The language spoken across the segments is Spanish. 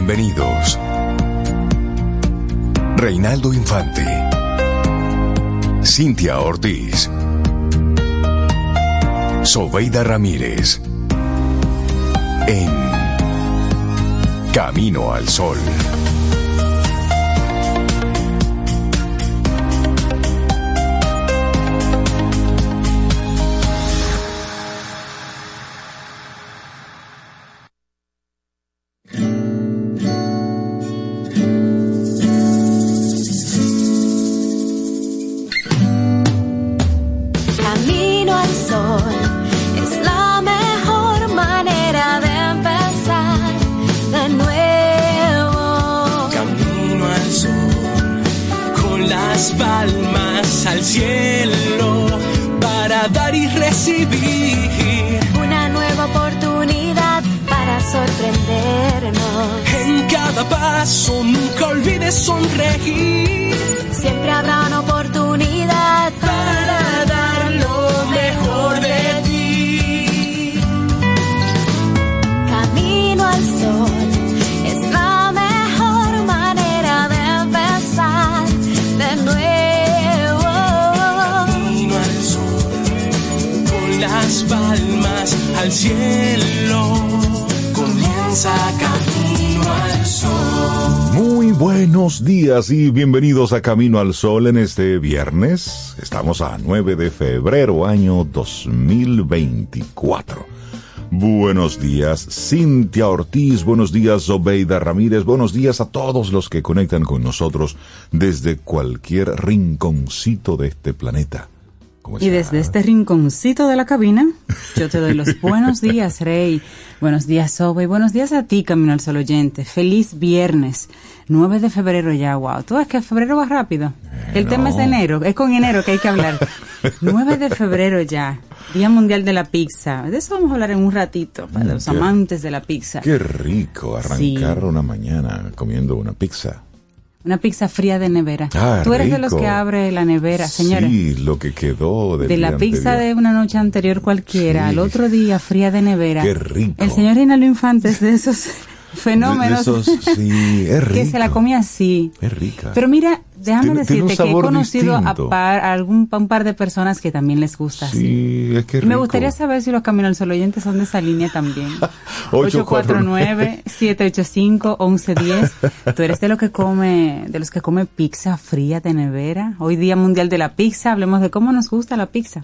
Bienvenidos. Reinaldo Infante, Cynthia Ortiz, Zobeida Ramírez, en Camino al Sol. Y bienvenidos a Camino al Sol en este viernes. Estamos a 9 de febrero, año 2024. Buenos días, Cynthia Ortiz. Buenos días, Zobeida Ramírez. Buenos días a todos los que conectan con nosotros desde cualquier rinconcito de este planeta. Y desde este rinconcito de la cabina, yo te doy los buenos días, Rey. Buenos días, Sobe. Buenos días a ti, Camino al Sol oyente. Feliz viernes, 9 de febrero ya, wow. Tú ves que febrero va rápido. El tema es de enero, es con enero que hay que hablar. 9 de febrero ya, Día Mundial de la Pizza. De eso vamos a hablar en un ratito, para los amantes de la pizza. Qué rico arrancar una mañana comiendo una pizza. Una pizza fría de nevera. Ah, tú eres rico. De los que abre la nevera, señores. Sí, lo que quedó de la pizza anterior. De una noche anterior cualquiera, sí. Al otro día fría de nevera. Qué rico. El señor Inalo Infantes de esos fenómenos. Sí, es rico. Que se la comía así. Es rica. Pero mira, déjame decirte que he conocido a un par de personas que también les gusta así. Sí, es que rico. Me gustaría saber si los Camino al Sol oyentes son de esa línea también. 849-785-1110. ¿Tú eres de los que come pizza fría de nevera? Hoy Día Mundial de la Pizza, hablemos de cómo nos gusta la pizza.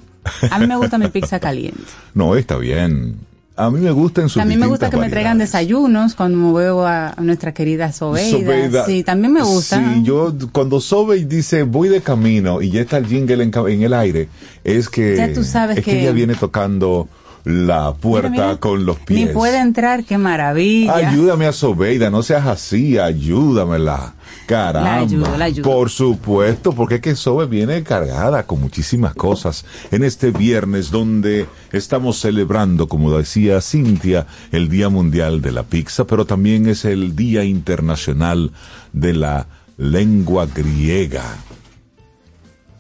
A mí me gusta mi pizza caliente. No, está bien. A mí me gusta en sus distintas variedades. También me gusta que me traigan desayunos cuando me veo a nuestra querida Sobeida. Sí, también me gusta. Sí, yo cuando Sobeida dice voy de camino y ya está el jingle en el aire, es que ya tú sabes que ella viene tocando la puerta con los pies. Ni puede entrar, qué maravilla. Ayúdame a Sobeida, no seas así, ayúdamela. Caramba, la ayuda. Por supuesto, porque es que Sobe viene cargada con muchísimas cosas en este viernes donde estamos celebrando, como decía Cynthia, el Día Mundial de la Pizza, pero también es el Día Internacional de la Lengua Griega.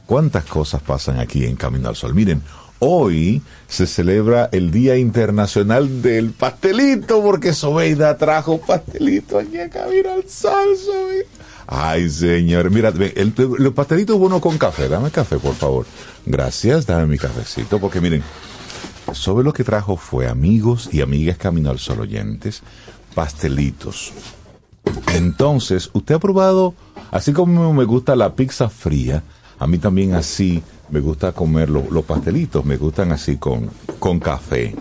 ¿Cuántas cosas pasan aquí en Camino al Sol? Miren, hoy se celebra el Día Internacional del Pastelito, porque Sobeida trajo pastelito aquí a Camino al Sol, Sobeida. Ay, señor, mira, el pastelito es bueno con café. Dame café, por favor. Gracias, dame mi cafecito, porque miren, sobre lo que trajo fue amigos y amigas Camino al Sol oyentes, pastelitos. Entonces, usted ha probado, así como me gusta la pizza fría, a mí también así me gusta comer los pastelitos, me gustan así con café,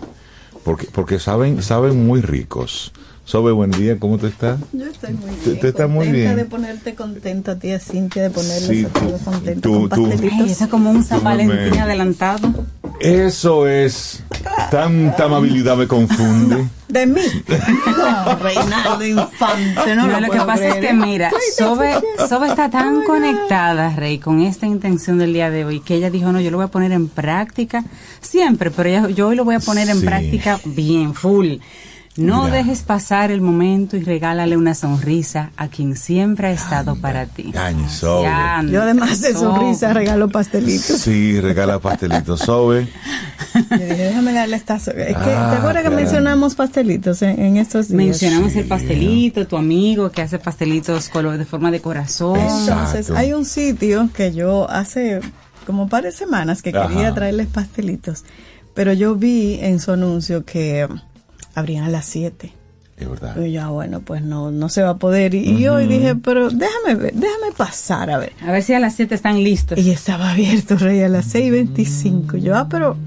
porque saben muy ricos. Sobe, buen día, ¿cómo te estás? Yo estoy muy bien. ¿Tú estás muy bien? De ponerte contenta, tía Cynthia, de ponerles a todos contentos con pastelitos. Eso es como un San Valentín adelantado. Eso es. Tanta amabilidad me confunde. ¿De mí? No, Reinaldo Infante. No, lo que pasa es que, mira, Sobe está tan conectada, Rey, con esta intención del día de hoy, que ella dijo, no, yo lo voy a poner en práctica siempre, pero yo hoy lo voy a poner en práctica bien, full. No dejes pasar el momento y regálale una sonrisa a quien siempre ha estado para ti. Yo además de sonrisa regalo pastelitos. Sí, regala pastelitos, Sobe. Yo dije, déjame darle esta. Es que, ¿te acuerdas que mencionamos pastelitos en estos días? Mencionamos el pastelito, tu amigo que hace pastelitos de forma de corazón. Entonces, hay un sitio que yo hace como un par de semanas que quería traerles pastelitos, pero yo vi en su anuncio que abrían a las 7. Es verdad. Y yo, bueno, pues no se va a poder. Y hoy dije, pero déjame pasar, a ver. A ver si a las 7 están listos. Y estaba abierto, Rey, a las 6:25. Yo, pero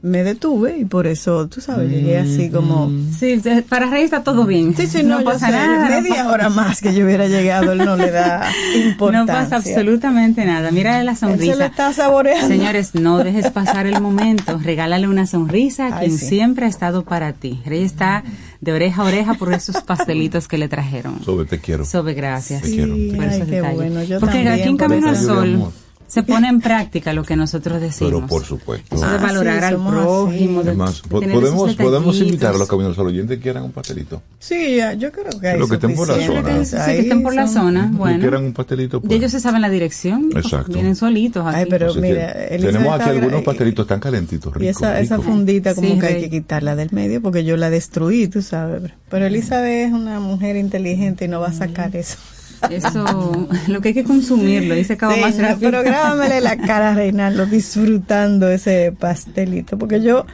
me detuve y por eso, tú sabes, llegué así como... Sí, para Rey está todo bien. Sí, no pasa nada. Media hora más que yo hubiera llegado, él no le da importancia. No pasa absolutamente nada. Mírale la sonrisa. Él se le está saboreando. Señores, no dejes pasar el momento. Regálale una sonrisa a quien siempre ha estado para ti. Rey está de oreja a oreja por esos pastelitos que le trajeron. Sobe, te quiero. Sobe, gracias. Te quiero. Por esos detalles. Bueno, yo porque también, aquí en Camino al Sol... Se pone en práctica lo que nosotros decimos. Pero por supuesto. Eso de valorar al prójimo. Además, podemos invitar a los Caminos al oyente que quieran un pastelito. Sí, yo creo que hay lo que estén por la zona. Sí, que estén por la zona. Bueno. Que quieran un pastelito. Pues. De ellos se saben la dirección. Exacto. Vienen solitos aquí. Ay, pero entonces, mira, tenemos aquí algunos pastelitos tan calentitos, ricos. Y esa fundita como que hay que quitarla del medio porque yo la destruí, tú sabes. Pero Elizabeth es una mujer inteligente y no va a sacar eso. Eso, lo que hay que consumirlo, dice Cabo más rápido. Pero grábamele la cara a Reinaldo disfrutando ese pastelito, porque yo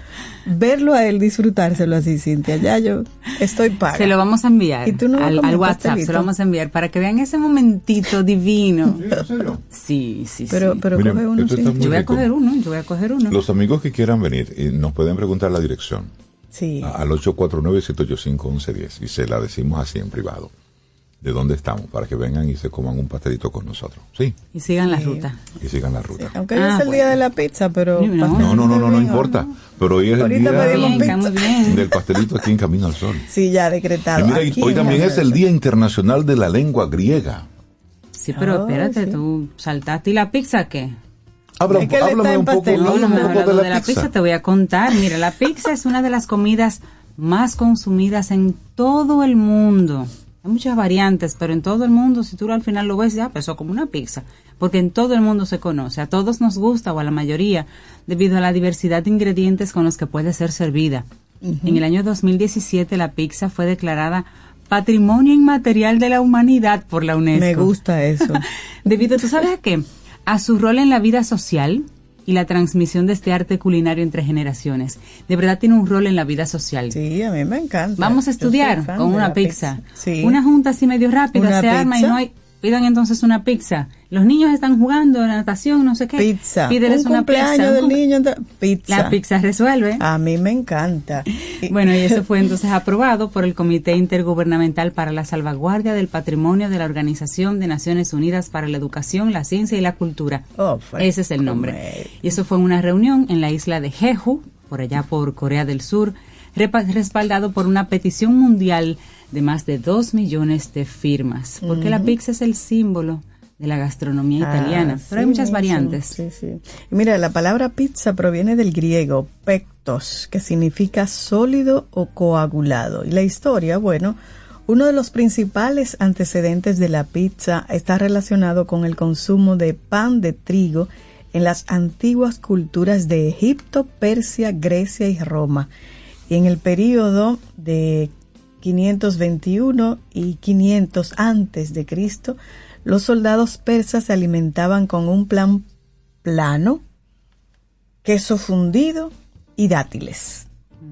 verlo a él disfrutárselo así, Cintia, ya yo estoy paga. Se lo vamos a enviar al WhatsApp, pastelito. Se lo vamos a enviar para que vean ese momentito divino. ¿En serio? Sí. Pero mira, coge uno, yo voy a coger uno. Los amigos que quieran venir nos pueden preguntar la dirección. Sí. Al 849-785-1110 y se la decimos así en privado. De dónde estamos, para que vengan y se coman un pastelito con nosotros. Sí. Y sigan la ruta. Sí, aunque hoy es el día de la pizza, pero... No importa. Pero hoy es el día del pastelito aquí en Camino al Sol. Sí, ya decretado. Y mira, hoy también es el Día Internacional de la Lengua Griega. Sí, pero espérate, tú saltaste. ¿Y la pizza qué? Háblame un poco de la pizza. Te voy a contar. Mira, la pizza es una de las comidas más consumidas en todo el mundo. Hay muchas variantes, pero en todo el mundo, si tú al final lo ves, ya empezó como una pizza. Porque en todo el mundo se conoce, a todos nos gusta o a la mayoría, debido a la diversidad de ingredientes con los que puede ser servida. En el año 2017 la pizza fue declarada Patrimonio Inmaterial de la Humanidad por la UNESCO. Me gusta eso. Debido, ¿tú sabes a qué? A su rol en la vida social y la transmisión de este arte culinario entre generaciones. De verdad tiene un rol en la vida social. Sí, a mí me encanta. Vamos a estudiar con una pizza. Sí. Una junta así medio rápida, se arma y no hay... Pidan entonces una pizza. Los niños están jugando, natación, no sé qué. Pizza. Pídeles una pizza. Del niño, pizza. La pizza resuelve. A mí me encanta. Bueno, y eso fue entonces aprobado por el Comité Intergubernamental para la Salvaguardia del Patrimonio de la Organización de Naciones Unidas para la Educación, la Ciencia y la Cultura. Ese es el nombre. Y eso fue en una reunión en la isla de Jeju, por allá por Corea del Sur, respaldado por una petición mundial de más de 2 millones de firmas, porque la pizza es el símbolo de la gastronomía italiana, pero hay muchas variantes. Sí. Mira, la palabra pizza proviene del griego pectos, que significa sólido o coagulado. Y la historia, uno de los principales antecedentes de la pizza está relacionado con el consumo de pan de trigo en las antiguas culturas de Egipto, Persia, Grecia y Roma. Y en el período de 521 y 500 antes de Cristo, los soldados persas se alimentaban con un pan plano, queso fundido y dátiles.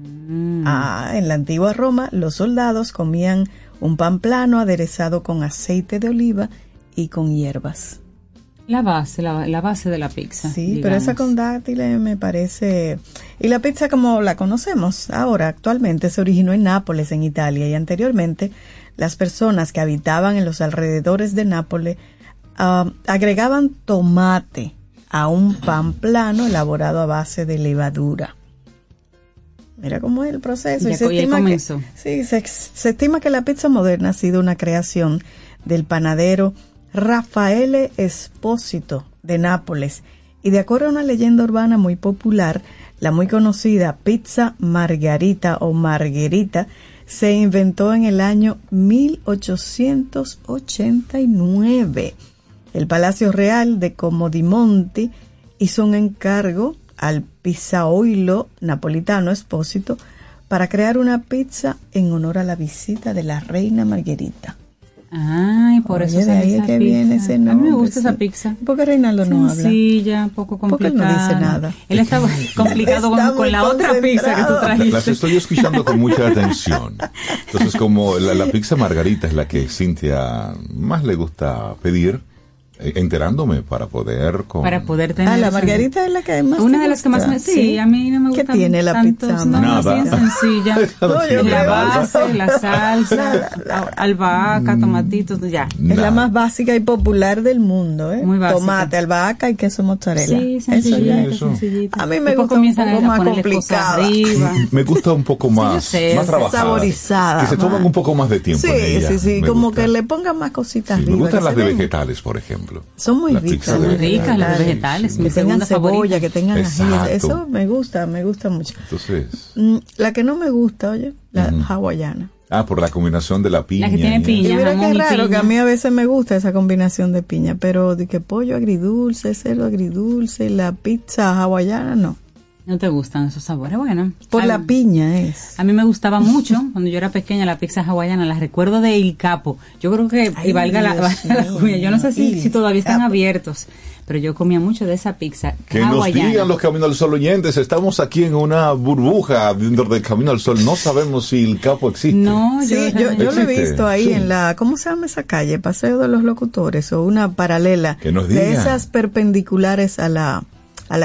En la antigua Roma, los soldados comían un pan plano aderezado con aceite de oliva y con hierbas. La base de la pizza. Sí, digamos. Pero esa con dátiles me parece... Y la pizza como la conocemos ahora, actualmente, se originó en Nápoles, en Italia, y anteriormente las personas que habitaban en los alrededores de Nápoles agregaban tomate a un pan plano elaborado a base de levadura. Mira cómo es el proceso. Y se estima que la pizza moderna ha sido una creación del panadero Rafaele Espósito de Nápoles, y de acuerdo a una leyenda urbana muy popular, La muy conocida pizza margarita o marguerita se inventó en el año 1889. El Palacio Real de Comodimonti hizo un encargo al pizzaoilo napolitano Espósito para crear una pizza en honor a la visita de la reina Margherita. Ay, por eso de ahí es que viene ese nombre. A mí me gusta esa pizza. Porque Reinaldo no habla. Sencilla, poco complicada. Porque él no dice nada. Él está complicado con la otra pizza que tú trajiste. Las estoy escuchando con mucha atención. Entonces, como la pizza margarita es la que Cintia más le gusta pedir, enterándome para poder tener. Ah, la margarita es la que más una de las que más me sí, a mí no me gusta. ¿Qué tiene la pizza? No, nada. Así sencilla. No, la base, la salsa, albahaca, tomatitos, ya. Nada. Es la más básica y popular del mundo, ¿eh? Muy básica. Tomate, albahaca y queso mozzarella. Sí, sencilla, eso. A mí me gusta un poco más complicada. Me gusta un poco más saborizada. Que se toman un poco más de tiempo en ella. Sí, como que le pongan más cositas ricas. Me gustan las de vegetales, por ejemplo. Son muy ricas, las vegetales, que tengan cebolla, que tengan ají, eso me gusta mucho. Entonces, la que no me gusta, oye, la hawaiana. Ah, por la combinación de la piña. La que tiene piña. Y mira qué raro, que a mí a veces me gusta esa combinación de piña, pero de que pollo agridulce, cerdo agridulce, la pizza hawaiana no. ¿No te gustan esos sabores? Bueno. Por la piña es. A mí me gustaba mucho, cuando yo era pequeña, la pizza hawaiana. La recuerdo de Il Capo. Yo creo que, y valga la cuña, yo no sé si todavía están abiertos, pero yo comía mucho de esa pizza hawaiana. Que nos digan los Camino al Sol oyentes, estamos aquí en una burbuja dentro del Camino al Sol. No sabemos si Il Capo existe. No, yo lo he visto ahí en la, ¿cómo se llama esa calle? Paseo de los Locutores, o una paralela. Que nos digan. De esas perpendiculares a la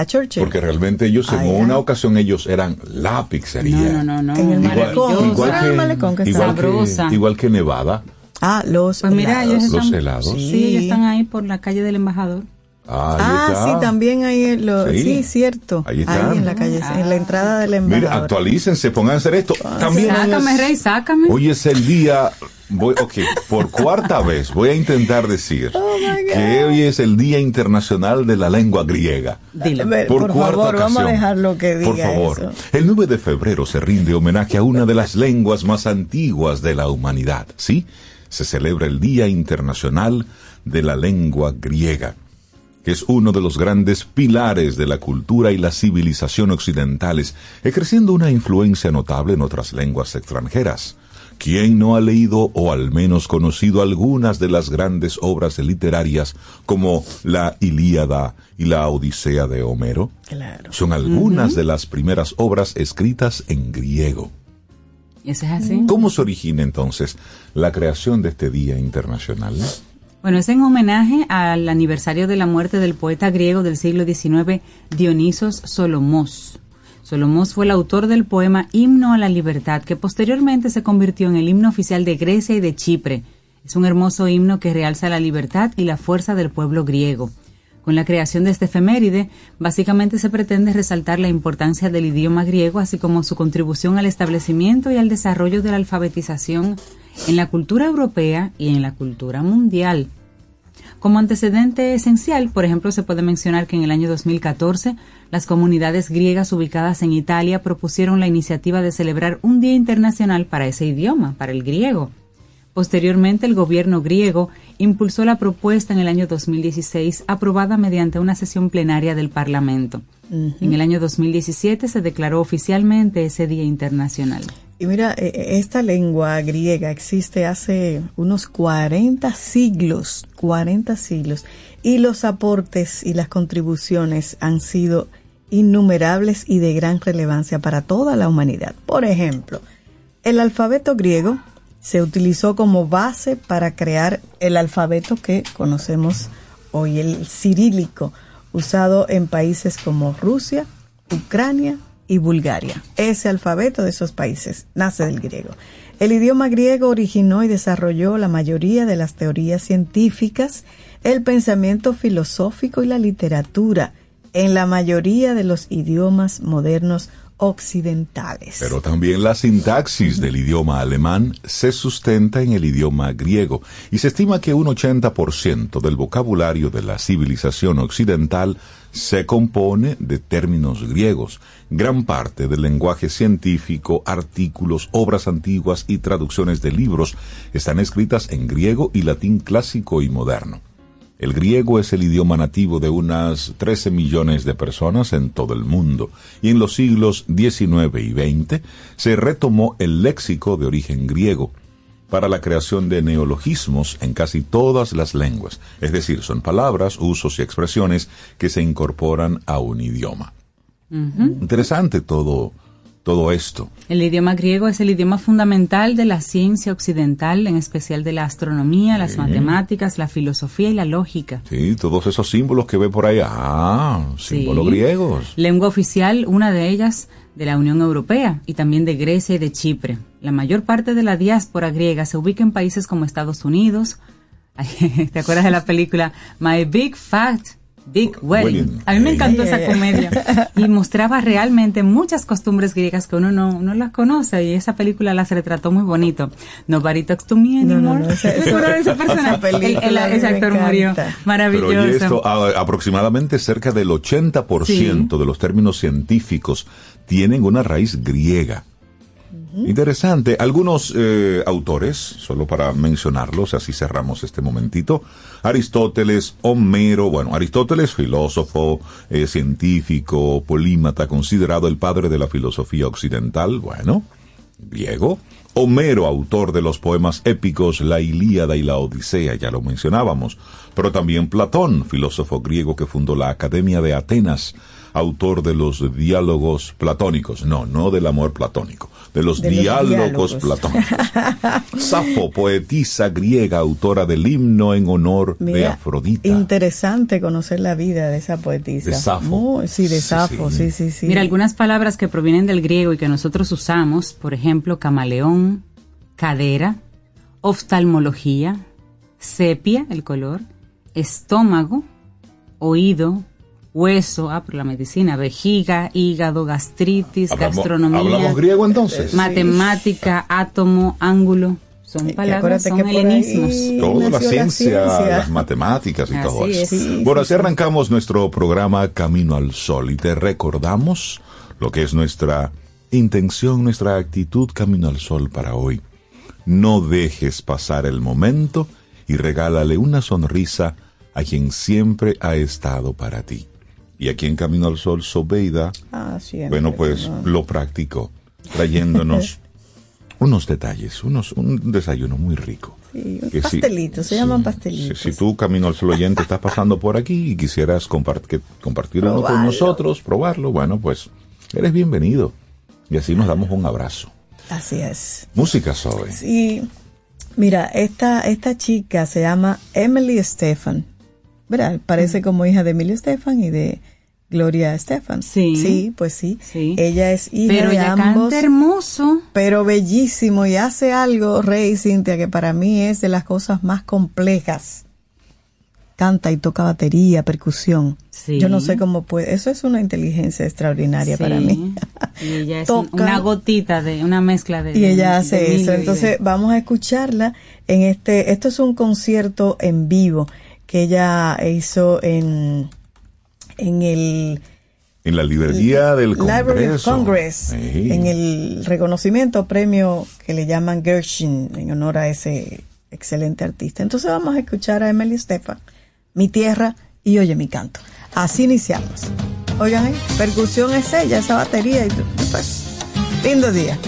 Churchill. Porque realmente ellos en una ocasión ellos eran la pizzería. No. En el Malecón. Igual que Nevada. Ah, los helados. Los helados. Sí, ellos están ahí por la calle del Embajador. Sí, también ahí cierto. Ahí está. Ahí en la calle, en la entrada del Embajador. Mira, actualícense, pongan a hacer esto. También sácame, Rey, sácame. Hoy es el día... por cuarta vez voy a intentar decir que hoy es el Día Internacional de la Lengua Griega. Dile, por cuarta favor, ocasión. Vamos a dejar lo que diga. Por favor, eso. El 9 de febrero se rinde homenaje a una de las lenguas más antiguas de la humanidad. Sí, se celebra el Día Internacional de la Lengua Griega, que es uno de los grandes pilares de la cultura y la civilización occidentales, ejerciendo una influencia notable en otras lenguas extranjeras. ¿Quién no ha leído o al menos conocido algunas de las grandes obras literarias como la Ilíada y la Odisea de Homero? Claro. Son algunas de las primeras obras escritas en griego. ¿Eso es así? ¿Cómo se origina entonces la creación de este Día Internacional? Bueno, es en homenaje al aniversario de la muerte del poeta griego del siglo XIX, Dionisos Solomos. Solomos fue el autor del poema Himno a la Libertad, que posteriormente se convirtió en el himno oficial de Grecia y de Chipre. Es un hermoso himno que realza la libertad y la fuerza del pueblo griego. Con la creación de este efeméride, básicamente se pretende resaltar la importancia del idioma griego, así como su contribución al establecimiento y al desarrollo de la alfabetización en la cultura europea y en la cultura mundial. Como antecedente esencial, por ejemplo, se puede mencionar que en el año 2014, las comunidades griegas ubicadas en Italia propusieron la iniciativa de celebrar un día internacional para ese idioma, para el griego. Posteriormente, el gobierno griego impulsó la propuesta en el año 2016, aprobada mediante una sesión plenaria del Parlamento. En el año 2017 se declaró oficialmente ese día internacional. Y mira, esta lengua griega existe hace unos 40 siglos, y los aportes y las contribuciones han sido innumerables y de gran relevancia para toda la humanidad. Por ejemplo, el alfabeto griego se utilizó como base para crear el alfabeto que conocemos hoy, el cirílico, usado en países como Rusia, Ucrania y Bulgaria. Ese alfabeto de esos países nace del griego. El idioma griego originó y desarrolló la mayoría de las teorías científicas, el pensamiento filosófico y la literatura en la mayoría de los idiomas modernos occidentales. Pero también la sintaxis del idioma alemán se sustenta en el idioma griego, y se estima que un 80% del vocabulario de la civilización occidental se compone de términos griegos. Gran parte del lenguaje científico, artículos, obras antiguas y traducciones de libros están escritas en griego y latín clásico y moderno. El griego es el idioma nativo de unas 13 millones de personas en todo el mundo, y en los siglos XIX y XX se retomó el léxico de origen griego para la creación de neologismos en casi todas las lenguas, es decir, son palabras, usos y expresiones que se incorporan a un idioma. Interesante todo esto. El idioma griego es el idioma fundamental de la ciencia occidental, en especial de la astronomía, sí, las matemáticas, la filosofía y la lógica. Sí, todos esos símbolos que ve por ahí, símbolos griegos. Lengua oficial, una de ellas, de la Unión Europea y también de Grecia y de Chipre. La mayor parte de la diáspora griega se ubica en países como Estados Unidos. ¿Te acuerdas de la película My Big Fat Dick Wedding? A mí me encantó esa comedia y mostraba realmente muchas costumbres griegas que uno no las conoce, y esa película las retrató muy bonito. Nobody talks to me anymore. Ese actor murió. Maravilloso. Pero, y esto, aproximadamente cerca del 80% de los términos científicos tienen una raíz griega. Interesante. Algunos autores, solo para mencionarlos, así cerramos este momentito. Aristóteles, Homero, Aristóteles, filósofo, científico, polímata, considerado el padre de la filosofía occidental, griego. Homero, autor de los poemas épicos, la Ilíada y la Odisea, ya lo mencionábamos. Pero también Platón, filósofo griego que fundó la Academia de Atenas, autor de los diálogos platónicos, no del amor platónico, de los diálogos platónicos. Safo, poetisa griega, autora del himno en honor de Afrodita. Interesante conocer la vida de esa poetisa. De Safo. Safo, sí. Mira, algunas palabras que provienen del griego y que nosotros usamos, por ejemplo, camaleón, cadera, oftalmología, sepia, el color, estómago, oído, hueso, pero la medicina, vejiga, hígado, gastritis, gastronomía. ¿Hablamos griego entonces? Matemática, átomo, ángulo. Son palabras, son helenismos. Toda la ciencia, las matemáticas y así todo eso. Así arrancamos nuestro programa Camino al Sol, y te recordamos lo que es nuestra intención, nuestra actitud Camino al Sol para hoy. No dejes pasar el momento y regálale una sonrisa a quien siempre ha estado para ti. Y aquí en Camino al Sol, Sobeida, lo practicó, trayéndonos unos detalles, un desayuno muy rico. Sí, un pastelito, se llaman pastelitos. Si tú, Camino al Sol oyente, estás pasando por aquí y quisieras compartirlo con nosotros, probarlo, eres bienvenido. Y así nos damos un abrazo. Así es. Música, Sobe. Sí, mira, esta chica se llama Emily Estefan. ¿Verdad? Parece como hija de Emilio Estefan y de Gloria Estefan. Sí. Ella es hija de ambos. Pero ella canta hermoso. Pero bellísimo, y hace algo, Rey y Cynthia, que para mí es de las cosas más complejas. Canta y toca batería, percusión. Sí. Yo no sé cómo puede. Eso es una inteligencia extraordinaria para mí. Y ella es una gotita de una mezcla de. Y ella hace eso. Entonces vamos a escucharla en esto es un concierto en vivo que ella hizo en la librería del Congreso. Library of Congress, en el reconocimiento premio que le llaman Gershwin, en honor a ese excelente artista. Entonces vamos a escuchar a Emily Estefan, Mi Tierra y Oye Mi Canto. Así iniciamos. Oigan, percusión es ella, esa batería. Y lindo día.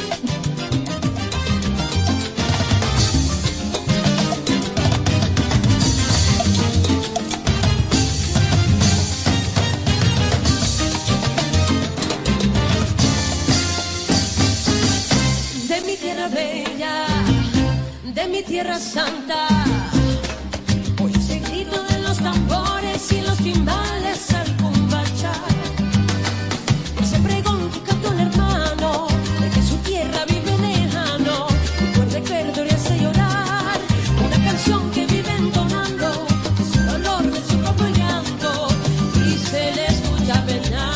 Tierra Santa, hoy es el grito de los tambores y los timbales al cumbachar. Ese pregón que canta un hermano, de que su tierra vive lejano, un buen recuerdo le hace llorar, una canción que vive entonando, es el olor de su propio llanto y se le escucha penar.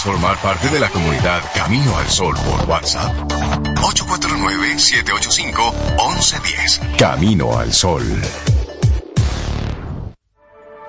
¿Quieres formar parte de la comunidad Camino al Sol por WhatsApp? 849-785-1110. Camino al Sol.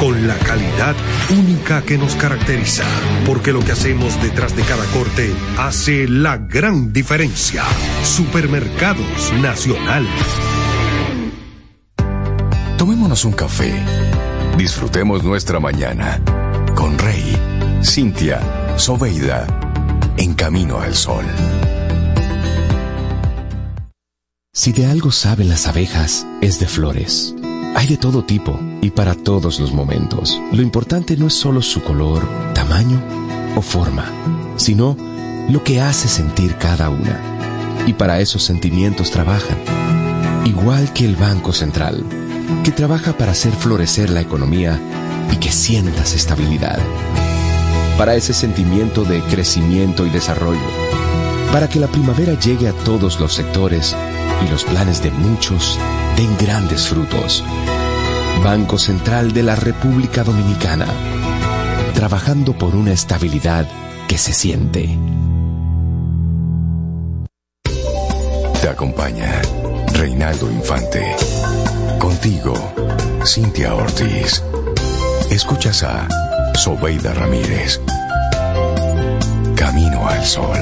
con la calidad única que nos caracteriza, porque lo que hacemos detrás de cada corte hace la gran diferencia. Supermercados Nacional. Tomémonos un café. Disfrutemos nuestra mañana con Rey, Cynthia, Sobeida, en Camino al Sol. Si de algo saben las abejas, es de flores. Hay de todo tipo y para todos los momentos. Lo importante no es solo su color, tamaño o forma, sino lo que hace sentir cada una. Y para esos sentimientos trabajan. Igual que el Banco Central, que trabaja para hacer florecer la economía y que sientas estabilidad. Para ese sentimiento de crecimiento y desarrollo. Para que la primavera llegue a todos los sectores y los planes de muchos den grandes frutos. Banco Central de la República Dominicana, trabajando por una estabilidad que se siente. Te acompaña Reinaldo Infante. Contigo, Cynthia Ortiz. Escuchas a Zobeida Ramírez. Camino al Sol.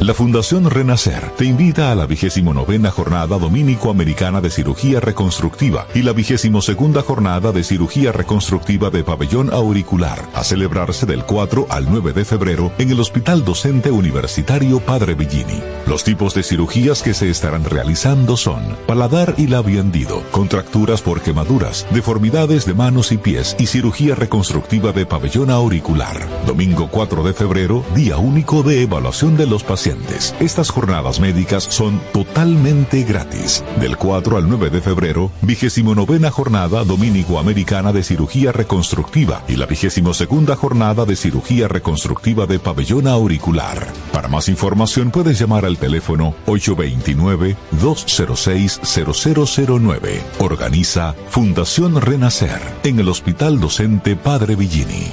La Fundación Renacer te invita a la 29ª Jornada Dominico-Americana de Cirugía Reconstructiva y la 22ª Jornada de Cirugía Reconstructiva de Pabellón Auricular, a celebrarse del 4 al 9 de febrero en el Hospital Docente Universitario Padre Billini. Los tipos de cirugías que se estarán realizando son paladar y labio hendido, contracturas por quemaduras, deformidades de manos y pies y cirugía reconstructiva de pabellón auricular. Domingo 4 de febrero, día único de evaluación de los pacientes. Estas jornadas médicas son totalmente gratis. Del 4 al 9 de febrero, 29ª Jornada Dominico-Americana de Cirugía Reconstructiva y la 22ª Jornada de Cirugía Reconstructiva de Pabellón Auricular. Para más información puedes llamar al teléfono 829-206-0009. Organiza Fundación Renacer en el Hospital Docente Padre Billini.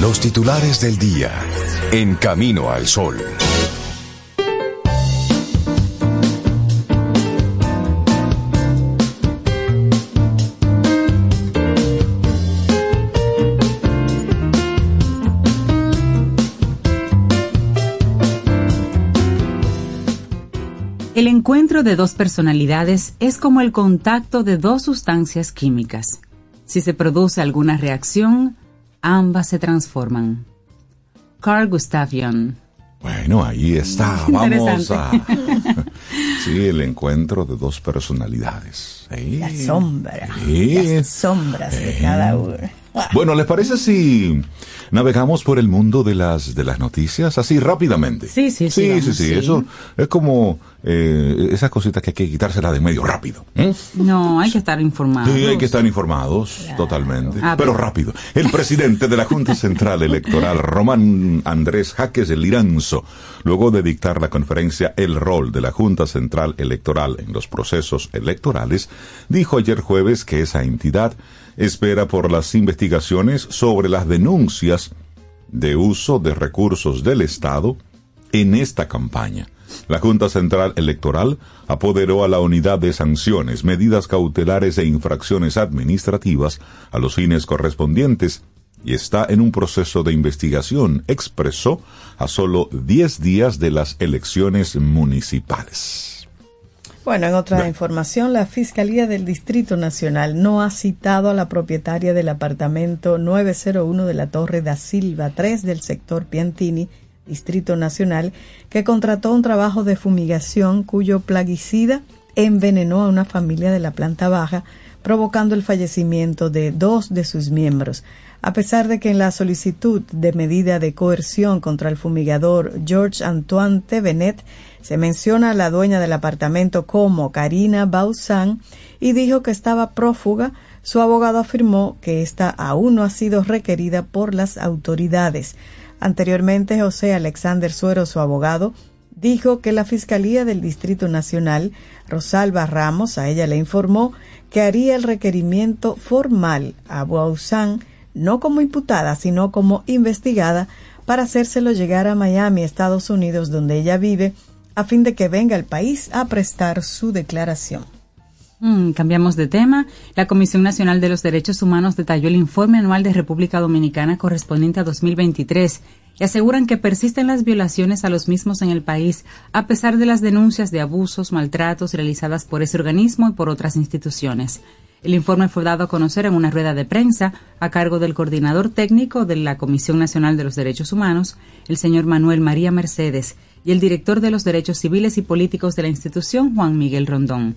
Los titulares del día, en Camino al Sol. El encuentro de dos personalidades es como el contacto de dos sustancias químicas. Si se produce alguna reacción, ambas se transforman. Carl Gustav Jung. Bueno, ahí está. Vamos a... Sí, el encuentro de dos personalidades. La sombra. Las sombras de cada uno. Bueno, ¿les parece si navegamos por el mundo de las noticias así rápidamente? Sí, eso es como esas cositas que hay que quitárselas de medio rápido. No, hay que estar informados. Sí, hay que estar informados, claro. Totalmente, pero rápido. El presidente de la Junta Central Electoral, Román Andrés Jaques de Liranzo, luego de dictar la conferencia El rol de la Junta Central Electoral en los procesos electorales, dijo ayer jueves que esa entidad espera por las investigaciones sobre las denuncias de uso de recursos del Estado en esta campaña. La Junta Central Electoral apoderó a la unidad de sanciones, medidas cautelares e infracciones administrativas a los fines correspondientes y está en un proceso de investigación, expresó, a solo 10 días de las elecciones municipales. Bueno, en otra información, la Fiscalía del Distrito Nacional no ha citado a la propietaria del apartamento 901 de la Torre da Silva 3 del sector Piantini, Distrito Nacional, que contrató un trabajo de fumigación cuyo plaguicida envenenó a una familia de la planta baja, provocando el fallecimiento de dos de sus miembros, a pesar de que en la solicitud de medida de coerción contra el fumigador George Antoine Tevenet se menciona a la dueña del apartamento como Karina Baussan y dijo que estaba prófuga, su abogado afirmó que ésta aún no ha sido requerida por las autoridades. Anteriormente, José Alexander Suero, su abogado, dijo que la Fiscalía del Distrito Nacional, Rosalba Ramos, a ella le informó que haría el requerimiento formal a Baussan, no como imputada, sino como investigada, para hacérselo llegar a Miami, Estados Unidos, donde ella vive, a fin de que venga al país a prestar su declaración. Cambiamos de tema. La Comisión Nacional de los Derechos Humanos detalló el informe anual de República Dominicana correspondiente a 2023 y aseguran que persisten las violaciones a los mismos en el país, a pesar de las denuncias de abusos, maltratos realizadas por ese organismo y por otras instituciones. El informe fue dado a conocer en una rueda de prensa a cargo del coordinador técnico de la Comisión Nacional de los Derechos Humanos, el señor Manuel María Mercedes, y el director de los Derechos Civiles y Políticos de la institución, Juan Miguel Rondón.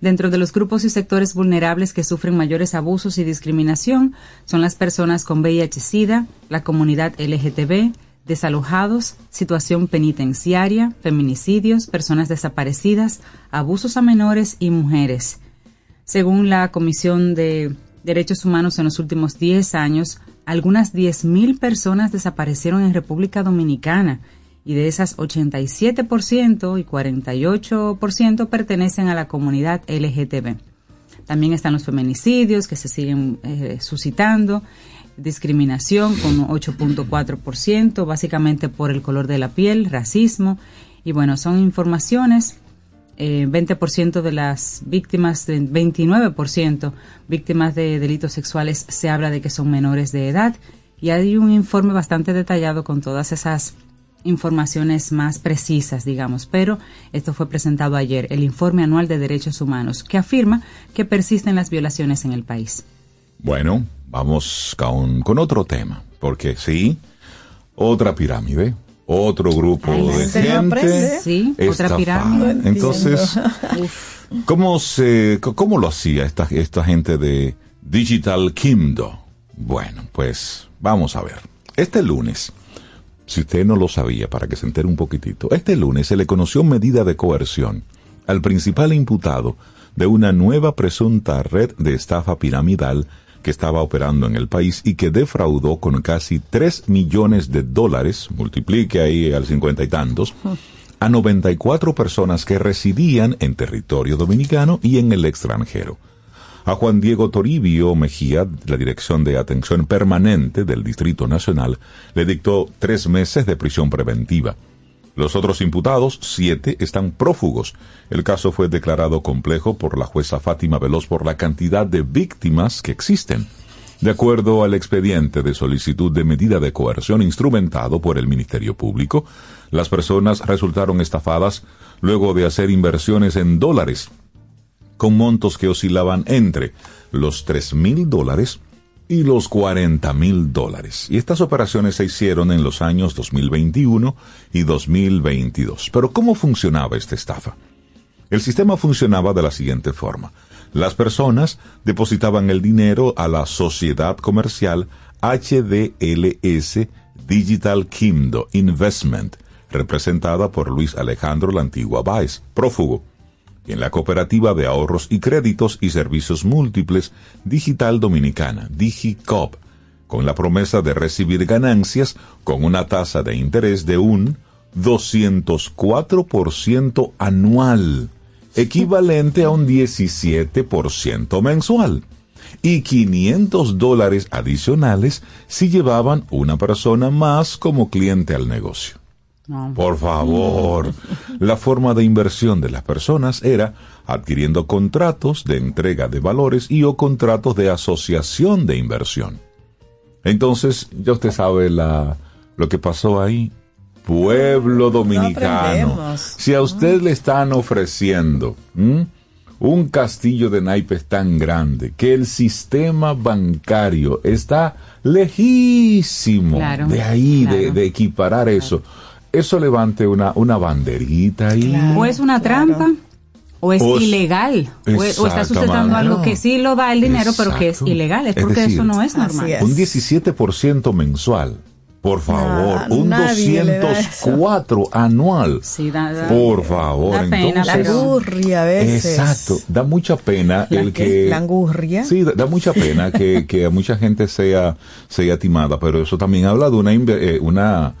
Dentro de los grupos y sectores vulnerables que sufren mayores abusos y discriminación son las personas con VIH/SIDA, la comunidad LGTB, desalojados, situación penitenciaria, feminicidios, personas desaparecidas, abusos a menores y mujeres. Según la Comisión de Derechos Humanos, en los últimos 10 años, algunas 10.000 personas desaparecieron en República Dominicana, y de esas 87% y 48% pertenecen a la comunidad LGTB. También están los feminicidios que se siguen suscitando, discriminación con 8.4%, básicamente por el color de la piel, racismo, y bueno, son informaciones. 20% de las víctimas, 29% víctimas de delitos sexuales se habla de que son menores de edad, y hay un informe bastante detallado con todas esas informaciones más precisas, digamos, pero esto fue presentado ayer, el Informe Anual de Derechos Humanos, que afirma que persisten las violaciones en el país. Bueno, vamos con otro tema, porque sí, otra pirámide, otro grupo de gente, sí, otra pirámide. Entonces, ¿cómo lo hacía esta gente de Digital Kingdom? Bueno, pues vamos a ver. Este lunes, si usted no lo sabía, para que se entere un poquitito, este lunes se le conoció medida de coerción al principal imputado de una nueva presunta red de estafa piramidal que estaba operando en el país y que defraudó con casi 3 millones de dólares, multiplique ahí al 50 y tantos, a 94 personas que residían en territorio dominicano y en el extranjero. A Juan Diego Toribio Mejía, la Dirección de Atención Permanente del Distrito Nacional, le dictó 3 meses de prisión preventiva. Los otros imputados, 7, están prófugos. El caso fue declarado complejo por la jueza Fátima Veloz por la cantidad de víctimas que existen. De acuerdo al expediente de solicitud de medida de coerción instrumentado por el Ministerio Público, las personas resultaron estafadas luego de hacer inversiones en dólares, con montos que oscilaban entre los $3,000 y los $40,000. Y estas operaciones se hicieron en los años 2021 y 2022. Pero ¿cómo funcionaba esta estafa? El sistema funcionaba de la siguiente forma. Las personas depositaban el dinero a la sociedad comercial HDLS Digital Kingdom Investment, representada por Luis Alejandro La Antigua Báez, prófugo, y en la Cooperativa de Ahorros y Créditos y Servicios Múltiples Digital Dominicana, DigiCop, con la promesa de recibir ganancias con una tasa de interés de un 204% anual, equivalente a un 17% mensual, y $500 adicionales si llevaban una persona más como cliente al negocio. Por favor, la forma de inversión de las personas era adquiriendo contratos de entrega de valores y o contratos de asociación de inversión. Entonces, ya usted sabe lo que pasó ahí. Pueblo dominicano, no, si a usted le están ofreciendo un castillo de naipes tan grande que el sistema bancario está lejísimo, claro, de ahí, claro, de equiparar, claro, eso levante una banderita ahí. Claro, o es una, claro, trampa, O es ilegal, o está sustentando algo que sí lo da el dinero, exacto, pero que es ilegal, es porque decir, eso no es normal. Es. Un 17% mensual, por favor, un 204 anual, sí, por favor. Da pena, entonces, la angurria a veces. Exacto, da mucha pena el que... La angurria. Sí, da mucha pena que a mucha gente sea timada, pero eso también habla de una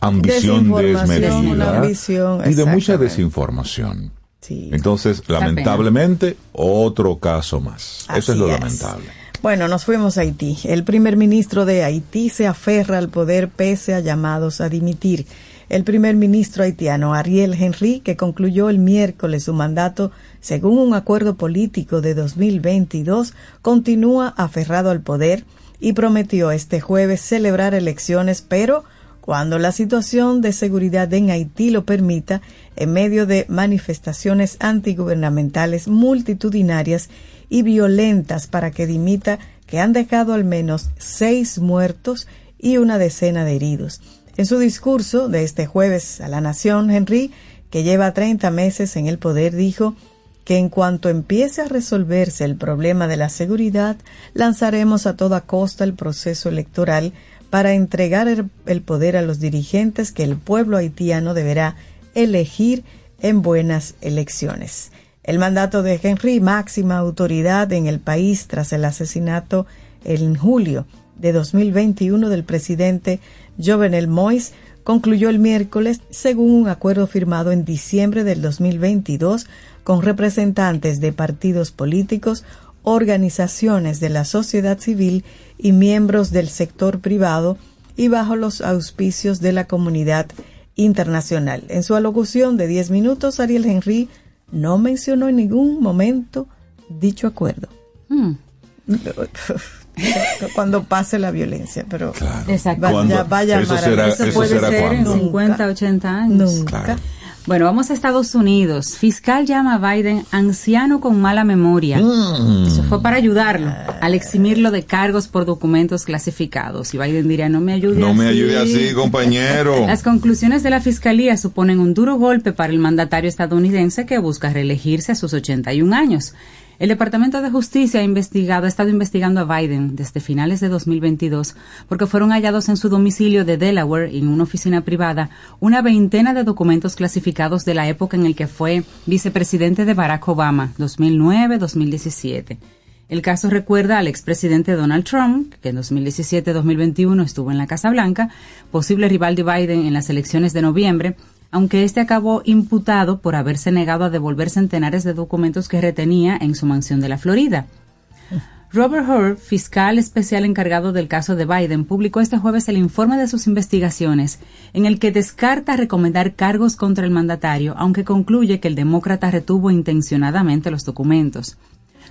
ambición desmedida y de mucha desinformación. Sí. Entonces, lamentablemente, otro caso más. Así eso es lo lamentable. Bueno, nos fuimos a Haití. El primer ministro de Haití se aferra al poder pese a llamados a dimitir. El primer ministro haitiano, Ariel Henry, que concluyó el miércoles su mandato según un acuerdo político de 2022, continúa aferrado al poder y prometió este jueves celebrar elecciones, pero cuando la situación de seguridad en Haití lo permita, en medio de manifestaciones antigubernamentales multitudinarias y violentas para que dimita, que han dejado al menos 6 muertos y una decena de heridos. En su discurso de este jueves a la nación, Henry, que lleva 30 meses en el poder, dijo que en cuanto empiece a resolverse el problema de la seguridad, lanzaremos a toda costa el proceso electoral para entregar el poder a los dirigentes que el pueblo haitiano deberá elegir en buenas elecciones. El mandato de Henry, máxima autoridad en el país tras el asesinato en julio de 2021 del presidente Jovenel Moïse, concluyó el miércoles según un acuerdo firmado en diciembre del 2022 con representantes de partidos políticos, organizaciones de la sociedad civil y miembros del sector privado y bajo los auspicios de la comunidad internacional. En su alocución de 10 minutos, Ariel Henry no mencionó en ningún momento dicho acuerdo. Cuando pase la violencia, pero claro. Vaya eso, eso puede ser en 50, 80 años. Nunca. Claro. Bueno, vamos a Estados Unidos. Fiscal llama a Biden anciano con mala memoria. Eso fue para ayudarlo, al eximirlo de cargos por documentos clasificados. Y Biden dirá, no me ayude así, compañero. Las conclusiones de la Fiscalía suponen un duro golpe para el mandatario estadounidense que busca reelegirse a sus 81 años. El Departamento de Justicia ha estado investigando a Biden desde finales de 2022 porque fueron hallados en su domicilio de Delaware, en una oficina privada, una veintena de documentos clasificados de la época en el que fue vicepresidente de Barack Obama, 2009-2017. El caso recuerda al expresidente Donald Trump, que en 2017-2021 estuvo en la Casa Blanca, posible rival de Biden en las elecciones de noviembre, aunque este acabó imputado por haberse negado a devolver centenares de documentos que retenía en su mansión de la Florida. Robert Hur, fiscal especial encargado del caso de Biden, publicó este jueves el informe de sus investigaciones, en el que descarta recomendar cargos contra el mandatario, aunque concluye que el demócrata retuvo intencionadamente los documentos.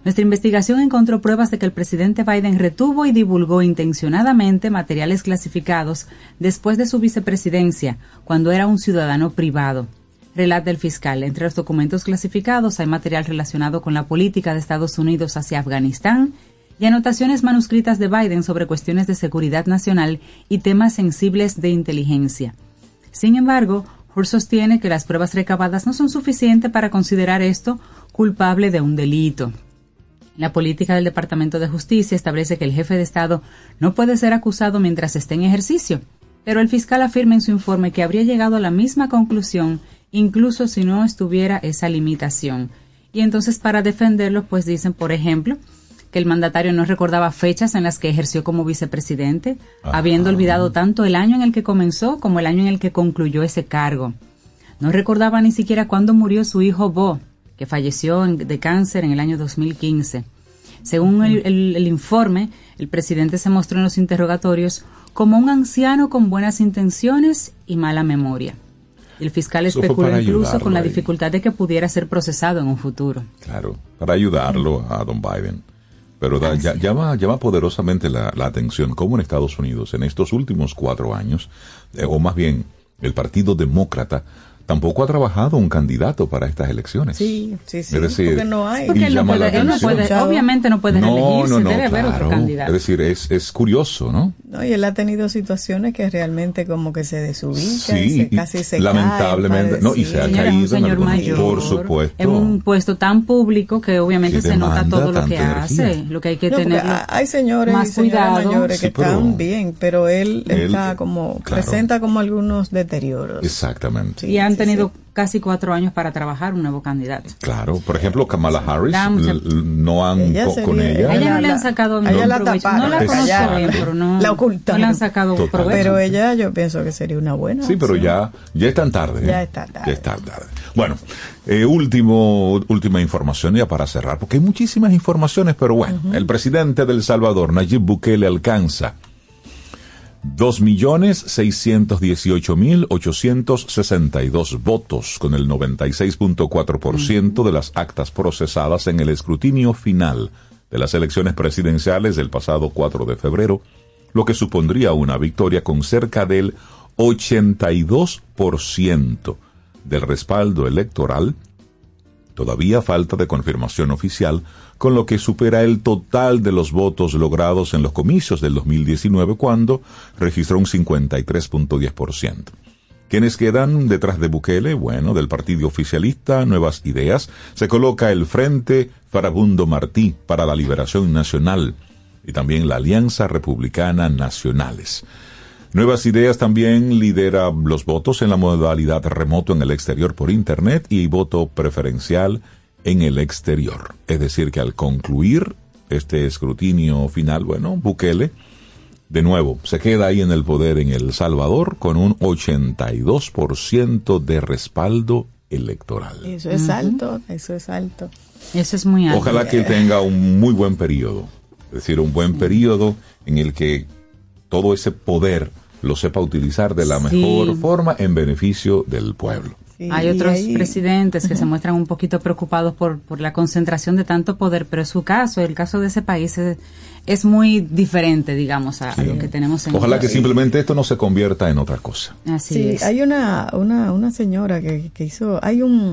Nuestra investigación encontró pruebas de que el presidente Biden retuvo y divulgó intencionadamente materiales clasificados después de su vicepresidencia, cuando era un ciudadano privado. Relata el fiscal, entre los documentos clasificados hay material relacionado con la política de Estados Unidos hacia Afganistán y anotaciones manuscritas de Biden sobre cuestiones de seguridad nacional y temas sensibles de inteligencia. Sin embargo, Hur sostiene que las pruebas recabadas no son suficientes para considerar esto culpable de un delito. La política del Departamento de Justicia establece que el jefe de Estado no puede ser acusado mientras esté en ejercicio, pero el fiscal afirma en su informe que habría llegado a la misma conclusión incluso si no estuviera esa limitación. Y entonces, para defenderlo, pues dicen, por ejemplo, que el mandatario no recordaba fechas en las que ejerció como vicepresidente, habiendo olvidado tanto el año en el que comenzó como el año en el que concluyó ese cargo. No recordaba ni siquiera cuándo murió su hijo Bo, que falleció de cáncer en el año 2015. Según el informe, el presidente se mostró en los interrogatorios como un anciano con buenas intenciones y mala memoria. El fiscal especuló incluso con la dificultad de que pudiera ser procesado en un futuro. Claro, para ayudarlo a don Biden. Pero llama poderosamente la atención cómo en Estados Unidos, en estos últimos 4 años, o más bien, el Partido Demócrata tampoco ha trabajado un candidato para estas elecciones. Sí, sí, sí. Es decir, porque no hay. Porque él no puede, obviamente no puede elegirse, debe haber otro candidato. Es decir, es curioso, ¿no? No, y él ha tenido situaciones que realmente como que se desubica, casi se lamentablemente, cae, no, y se ha caído un señor mayor, por supuesto. En un puesto tan público que obviamente se nota todo lo que hace, lo que hay que tener. Hay señores más y señoras mayores que están bien, pero él está como presenta como algunos deterioros. Exactamente. Y han tenido casi 4 años para trabajar un nuevo candidato. Claro, por ejemplo, Kamala Harris, no han con ella. A ella no le han sacado ningún provecho. No la conocen, pero no le han sacado provecho. Pero ella, yo pienso que sería una buena. Sí, pero ya es tan tarde. Ya está tarde. Bueno, última información ya para cerrar, porque hay muchísimas informaciones, pero bueno, el presidente del Salvador, Nayib Bukele, alcanza 2.618.862 votos, con el 96.4% de las actas procesadas en el escrutinio final de las elecciones presidenciales del pasado 4 de febrero, lo que supondría una victoria con cerca del 82% del respaldo electoral, todavía falta de confirmación oficial, con lo que supera el total de los votos logrados en los comicios del 2019, cuando registró un 53.10%. ¿Quiénes quedan detrás de Bukele? Bueno, del partido oficialista, Nuevas Ideas, se coloca el Frente Farabundo Martí para la Liberación Nacional y también la Alianza Republicana Nacionales. Nuevas Ideas también lidera los votos en la modalidad remoto en el exterior por Internet y voto preferencial en el exterior. Es decir, que al concluir este escrutinio final, bueno, Bukele, de nuevo, se queda ahí en el poder en El Salvador con un 82% de respaldo electoral. Eso es alto, eso es alto. Eso es muy alto. Ojalá que tenga un muy buen periodo. Es decir, un buen periodo en el que todo ese poder lo sepa utilizar de la mejor forma en beneficio del pueblo. Sí, hay otros presidentes que se muestran un poquito preocupados por la concentración de tanto poder, pero es su caso, el caso de ese país es muy diferente, digamos, a lo que tenemos en Ojalá que simplemente esto no se convierta en otra cosa. Así es. Hay una señora que hizo, hay un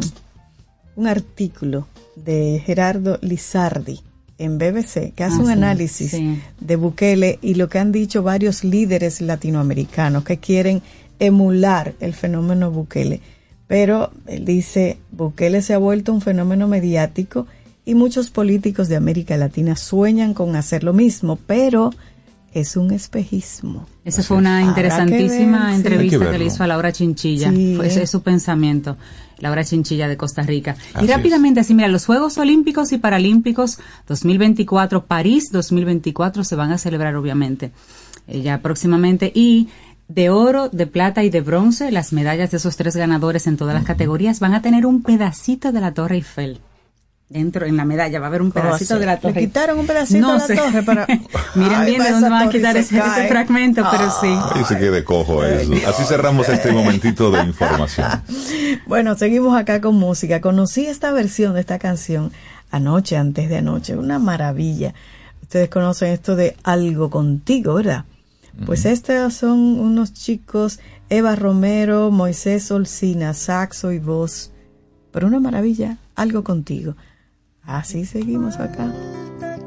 artículo de Gerardo Lizardi en BBC, que hace un análisis de Bukele y lo que han dicho varios líderes latinoamericanos que quieren emular el fenómeno Bukele. Pero él dice, Bukele se ha vuelto un fenómeno mediático y muchos políticos de América Latina sueñan con hacer lo mismo, pero es un espejismo. Esa fue una interesantísima entrevista que le hizo a Laura Chinchilla. Sí. Ese es su pensamiento. Laura Chinchilla de Costa Rica. Así y rápidamente, así mira, los Juegos Olímpicos y Paralímpicos 2024, París 2024, se van a celebrar obviamente ya próximamente. Y de oro, de plata y de bronce, las medallas de esos 3 ganadores en todas las categorías van a tener un pedacito de la Torre Eiffel. Dentro, en la medalla, va a haber un pedacito de la torre. Le quitaron un pedacito de la torre para... Miren bien de dónde van a quitar ese fragmento, pero sí. Ahí se quede cojo eso. Así cerramos este momentito de información. Bueno, seguimos acá con música. Conocí esta versión de esta canción anoche, antes de anoche. Una maravilla. Ustedes conocen esto de Algo Contigo, ¿verdad? Pues estos son unos chicos, Eva Romero, Moisés Olcina, saxo y voz. Pero una maravilla, Algo Contigo. Así seguimos acá.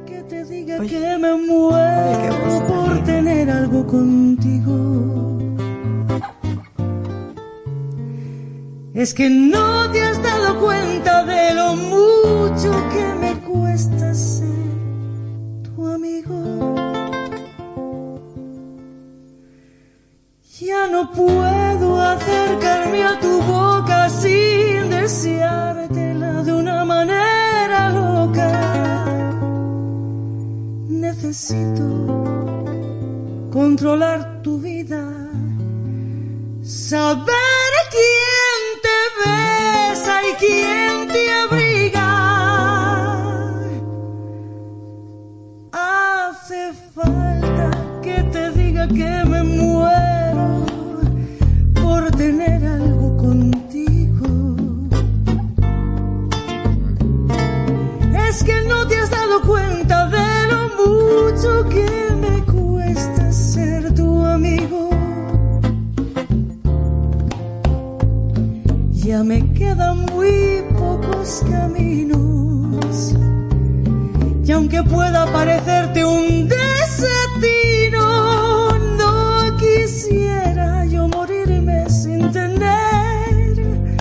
Que te diga que me muero por tener algo contigo. Es que no te has dado cuenta de lo mucho que me cuesta ser tu amigo. Ya no puedo acercarme a tu boca sin deseártela de una manera loca. Necesito controlar tu vida, saber quién te besa y quién te abriga. Hace falta que te diga que me muero por tener algo contigo. Es que no te has dado cuenta de lo mucho que me cuesta ser tu amigo. ya me quedan muy pocos caminos. Y aunque pueda parecerte un desatino, no quisiera yo morirme sin tener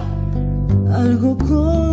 algo contigo.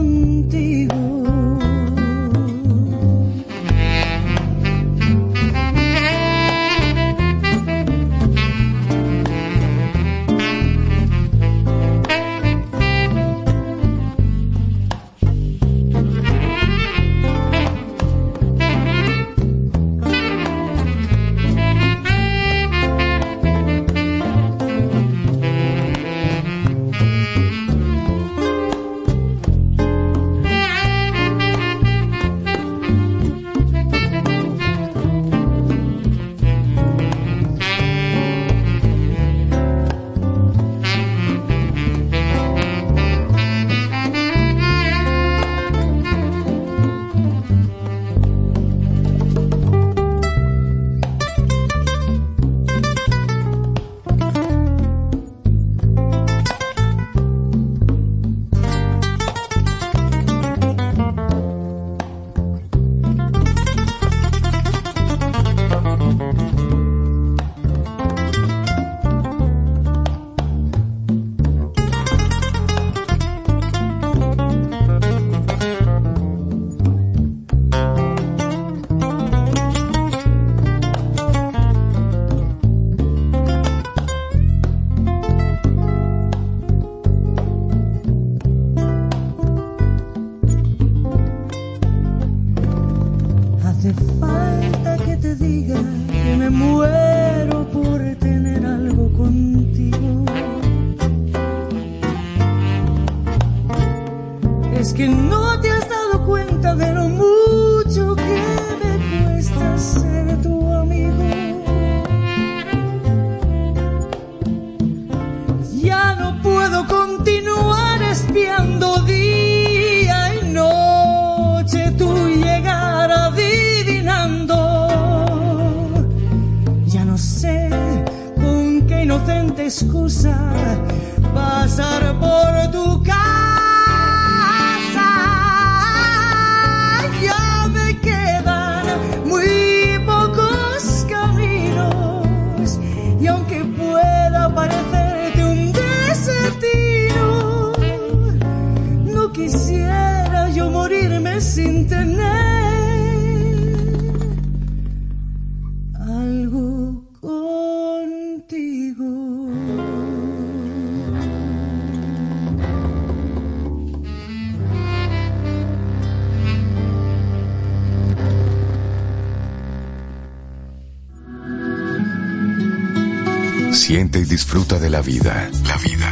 Siente y disfruta de la vida. La vida.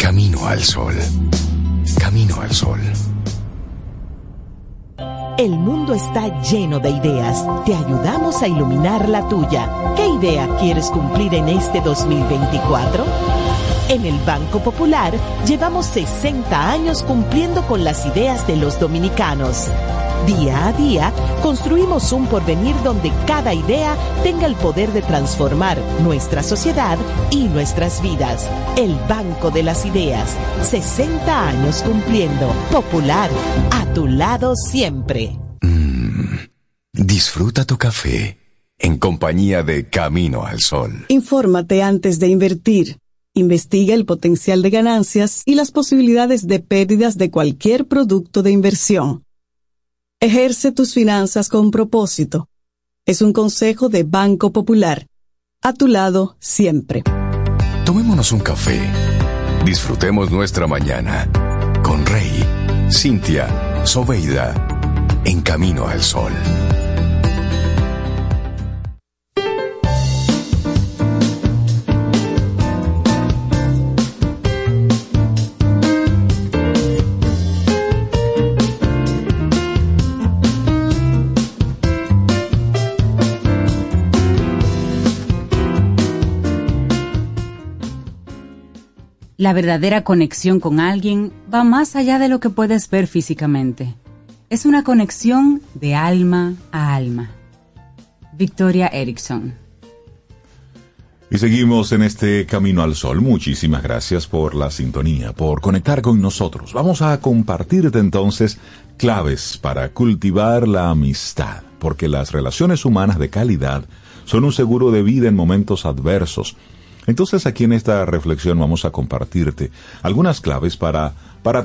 Camino al sol. Camino al sol. El mundo está lleno de ideas. Te ayudamos a iluminar la tuya. ¿Qué idea quieres cumplir en este 2024? En el Banco Popular llevamos 60 años cumpliendo con las ideas de los dominicanos. Día a día, construimos un porvenir donde cada idea tenga el poder de transformar nuestra sociedad y nuestras vidas. El Banco de las Ideas, 60 años cumpliendo. Popular, a tu lado siempre. Disfruta tu café en compañía de Camino al Sol. Infórmate antes de invertir. Investiga el potencial de ganancias y las posibilidades de pérdidas de cualquier producto de inversión. Ejerce tus finanzas con propósito. Es un consejo de Banco Popular. A tu lado, siempre. Tomémonos un café. Disfrutemos nuestra mañana. Con Rey, Cynthia, Sobeida, en Camino al Sol. La verdadera conexión con alguien va más allá de lo que puedes ver físicamente. Es una conexión de alma a alma. Victoria Erickson. Y seguimos en este Camino al Sol. Muchísimas gracias por la sintonía, por conectar con nosotros. Vamos a compartirte entonces claves para cultivar la amistad, porque las relaciones humanas de calidad son un seguro de vida en momentos adversos. Entonces aquí en esta reflexión vamos a compartirte algunas claves para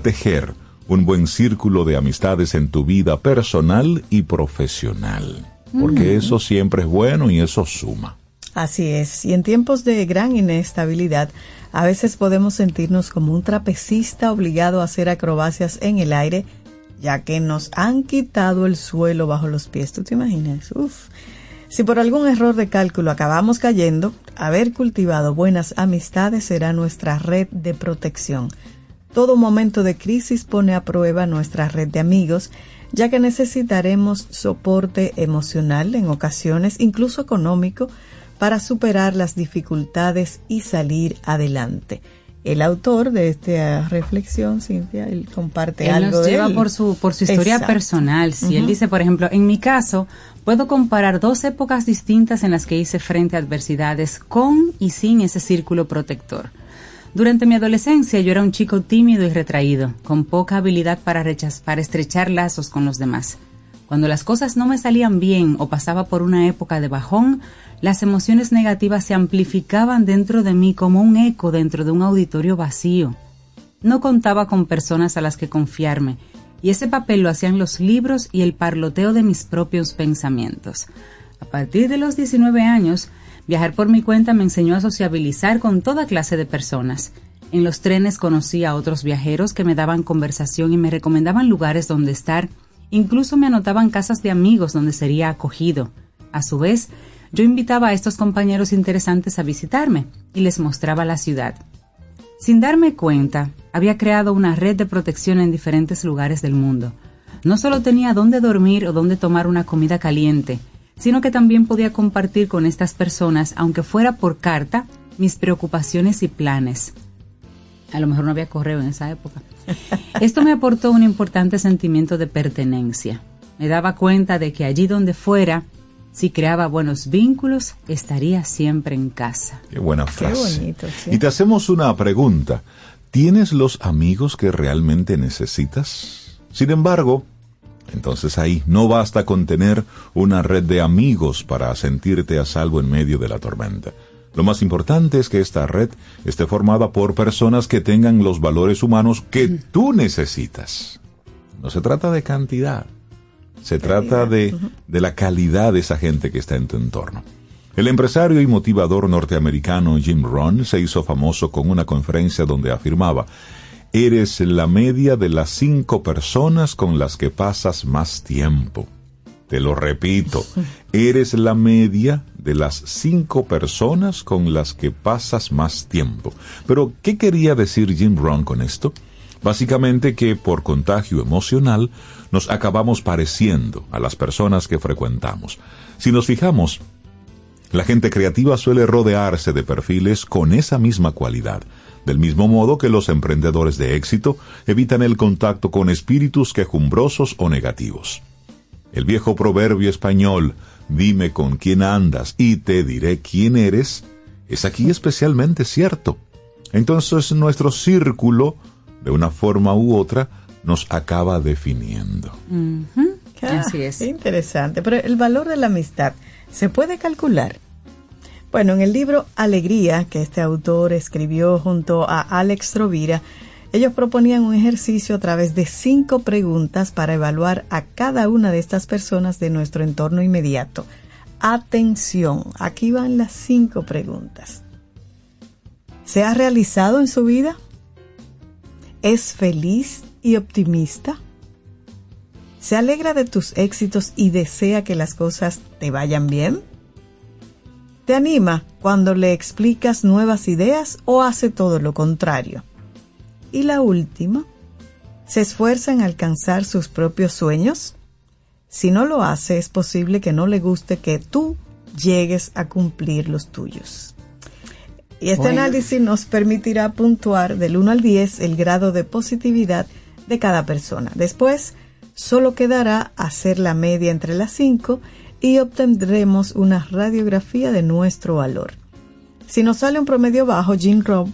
tejer un buen círculo de amistades en tu vida personal y profesional, porque eso siempre es bueno y eso suma. Así es, y en tiempos de gran inestabilidad, a veces podemos sentirnos como un trapecista obligado a hacer acrobacias en el aire, ya que nos han quitado el suelo bajo los pies. ¿Tú te imaginas? Uf. Si por algún error de cálculo acabamos cayendo, haber cultivado buenas amistades será nuestra red de protección. Todo momento de crisis pone a prueba nuestra red de amigos, ya que necesitaremos soporte emocional, en ocasiones incluso económico, para superar las dificultades y salir adelante. El autor de esta reflexión, Cynthia, él comparte algo de él. Él nos lleva por su historia personal. Sí, él dice, por ejemplo, en mi caso, puedo comparar dos épocas distintas en las que hice frente a adversidades con y sin ese círculo protector. Durante mi adolescencia yo era un chico tímido y retraído, con poca habilidad para estrechar lazos con los demás. Cuando las cosas no me salían bien o pasaba por una época de bajón, las emociones negativas se amplificaban dentro de mí como un eco dentro de un auditorio vacío. No contaba con personas a las que confiarme, y ese papel lo hacían los libros y el parloteo de mis propios pensamientos. A partir de los 19 años, viajar por mi cuenta me enseñó a sociabilizar con toda clase de personas. En los trenes conocí a otros viajeros que me daban conversación y me recomendaban lugares donde estar. Incluso me anotaban casas de amigos donde sería acogido. A su vez, yo invitaba a estos compañeros interesantes a visitarme y les mostraba la ciudad. Sin darme cuenta, había creado una red de protección en diferentes lugares del mundo. No solo tenía dónde dormir o dónde tomar una comida caliente, sino que también podía compartir con estas personas, aunque fuera por carta, mis preocupaciones y planes. A lo mejor no había correo en esa época. Esto me aportó un importante sentimiento de pertenencia. Me daba cuenta de que allí donde fuera, si creaba buenos vínculos, estaría siempre en casa. Qué buena frase. Qué bonito, sí. Y te hacemos una pregunta. ¿Tienes los amigos que realmente necesitas? Sin embargo, entonces ahí no basta con tener una red de amigos para sentirte a salvo en medio de la tormenta. Lo más importante es que esta red esté formada por personas que tengan los valores humanos que tú necesitas. No se trata de cantidad, se trata de la calidad de esa gente que está en tu entorno. El empresario y motivador norteamericano Jim Rohn se hizo famoso con una conferencia donde afirmaba: eres la media de las 5 personas con las que pasas más tiempo. Te lo repito, eres la media de las 5 personas con las que pasas más tiempo. Pero, ¿qué quería decir Jim Rohn con esto? Básicamente que por contagio emocional nos acabamos pareciendo a las personas que frecuentamos. Si nos fijamos, la gente creativa suele rodearse de perfiles con esa misma cualidad, del mismo modo que los emprendedores de éxito evitan el contacto con espíritus quejumbrosos o negativos. El viejo proverbio español, dime con quién andas y te diré quién eres, es aquí especialmente cierto. Entonces nuestro círculo, de una forma u otra, nos acaba definiendo. Así es. Interesante, pero el valor de la amistad, ¿se puede calcular? Bueno, en el libro Alegría, que este autor escribió junto a Alex Rovira, ellos proponían un ejercicio a través de 5 preguntas para evaluar a cada una de estas personas de nuestro entorno inmediato. Atención, aquí van las 5 preguntas. ¿Se ha realizado en su vida? ¿Es feliz y optimista? ¿Se alegra de tus éxitos y desea que las cosas te vayan bien? ¿Te anima cuando le explicas nuevas ideas o hace todo lo contrario? Y la última, ¿se esfuerza en alcanzar sus propios sueños? Si no lo hace, es posible que no le guste que tú llegues a cumplir los tuyos. Y este análisis nos permitirá puntuar del 1 al 10 el grado de positividad de cada persona. Después, solo quedará hacer la media entre las 5 y obtendremos una radiografía de nuestro valor. Si nos sale un promedio bajo, Jim Robb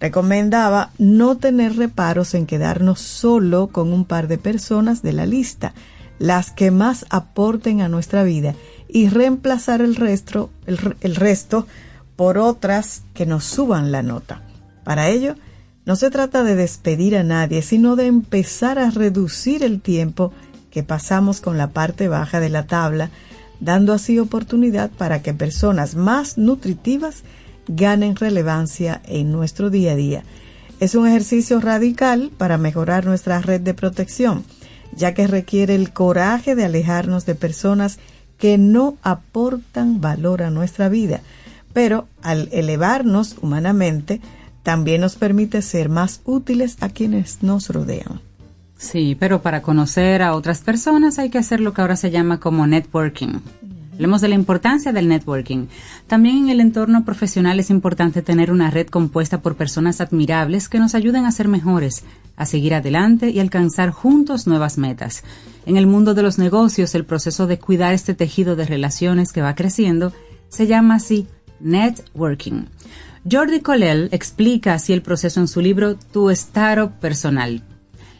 recomendaba no tener reparos en quedarnos solo con un par de personas de la lista, las que más aporten a nuestra vida, y reemplazar el resto por otras que nos suban la nota. Para ello, no se trata de despedir a nadie, sino de empezar a reducir el tiempo que pasamos con la parte baja de la tabla, dando así oportunidad para que personas más nutritivas ganen relevancia en nuestro día a día. Es un ejercicio radical para mejorar nuestra red de protección, ya que requiere el coraje de alejarnos de personas que no aportan valor a nuestra vida, pero al elevarnos humanamente, también nos permite ser más útiles a quienes nos rodean. Sí, pero para conocer a otras personas hay que hacer lo que ahora se llama como networking. Hablemos de la importancia del networking. También en el entorno profesional es importante tener una red compuesta por personas admirables que nos ayuden a ser mejores, a seguir adelante y alcanzar juntos nuevas metas. En el mundo de los negocios, el proceso de cuidar este tejido de relaciones que va creciendo se llama así, networking. Jordi Colell explica así el proceso en su libro Tu Startup Personal.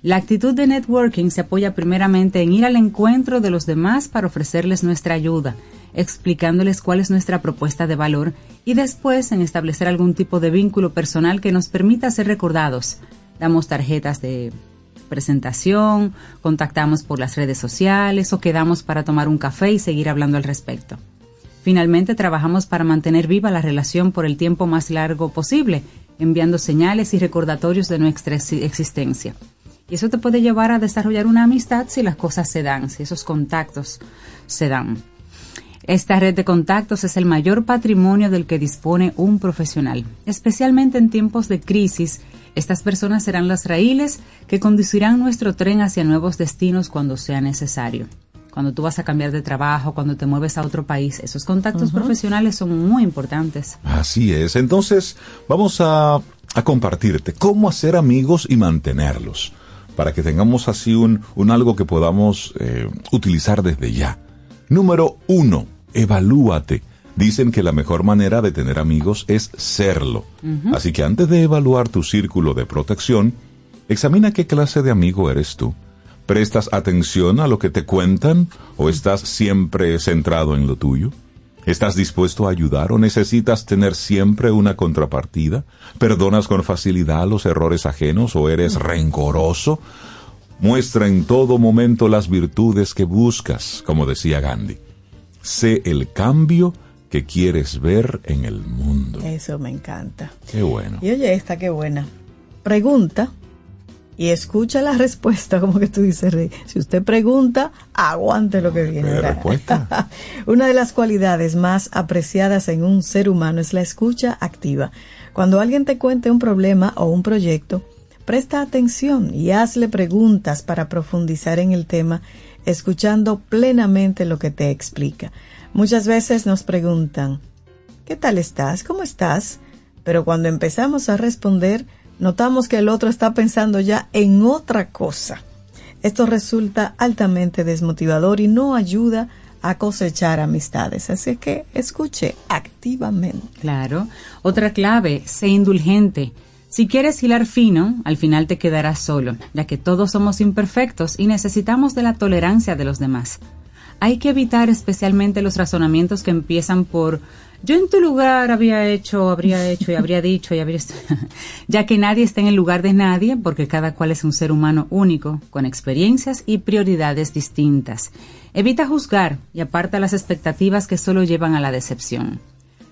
La actitud de networking se apoya primeramente en ir al encuentro de los demás para ofrecerles nuestra ayuda, explicándoles cuál es nuestra propuesta de valor y después en establecer algún tipo de vínculo personal que nos permita ser recordados. Damos tarjetas de presentación, contactamos por las redes sociales o quedamos para tomar un café y seguir hablando al respecto. Finalmente, trabajamos para mantener viva la relación por el tiempo más largo posible, enviando señales y recordatorios de nuestra existencia. Y eso te puede llevar a desarrollar una amistad si las cosas se dan, si esos contactos se dan. Esta red de contactos es el mayor patrimonio del que dispone un profesional. Especialmente en tiempos de crisis, estas personas serán las raíles que conducirán nuestro tren hacia nuevos destinos cuando sea necesario. Cuando tú vas a cambiar de trabajo, cuando te mueves a otro país, esos contactos profesionales son muy importantes. Así es. Entonces, vamos a compartirte cómo hacer amigos y mantenerlos, para que tengamos así un algo que podamos utilizar desde ya. Número 1, evalúate. Dicen que la mejor manera de tener amigos es serlo. Así que antes de evaluar tu círculo de protección, examina qué clase de amigo eres tú. ¿Prestas atención a lo que te cuentan o estás siempre centrado en lo tuyo? ¿Estás dispuesto a ayudar o necesitas tener siempre una contrapartida? ¿Perdonas con facilidad los errores ajenos o eres rencoroso? Muestra en todo momento las virtudes que buscas, como decía Gandhi. Sé el cambio que quieres ver en el mundo. Eso me encanta. Qué bueno. Y oye esta, qué buena. Pregunta y escucha la respuesta, como que tú dices, Rey. Si usted pregunta, aguante lo que viene. Respuesta. Una de las cualidades más apreciadas en un ser humano es la escucha activa. Cuando alguien te cuente un problema o un proyecto, presta atención y hazle preguntas para profundizar en el tema, escuchando plenamente lo que te explica. Muchas veces nos preguntan, ¿qué tal estás? ¿Cómo estás? Pero cuando empezamos a responder, notamos que el otro está pensando ya en otra cosa. Esto resulta altamente desmotivador y no ayuda a cosechar amistades. Así que escuche activamente. Claro. Otra clave, sé indulgente. Si quieres hilar fino, al final te quedarás solo, ya que todos somos imperfectos y necesitamos de la tolerancia de los demás. Hay que evitar especialmente los razonamientos que empiezan por yo en tu lugar habría hecho y habría dicho y habría... ya que nadie está en el lugar de nadie, porque cada cual es un ser humano único, con experiencias y prioridades distintas. Evita juzgar y aparta las expectativas que solo llevan a la decepción.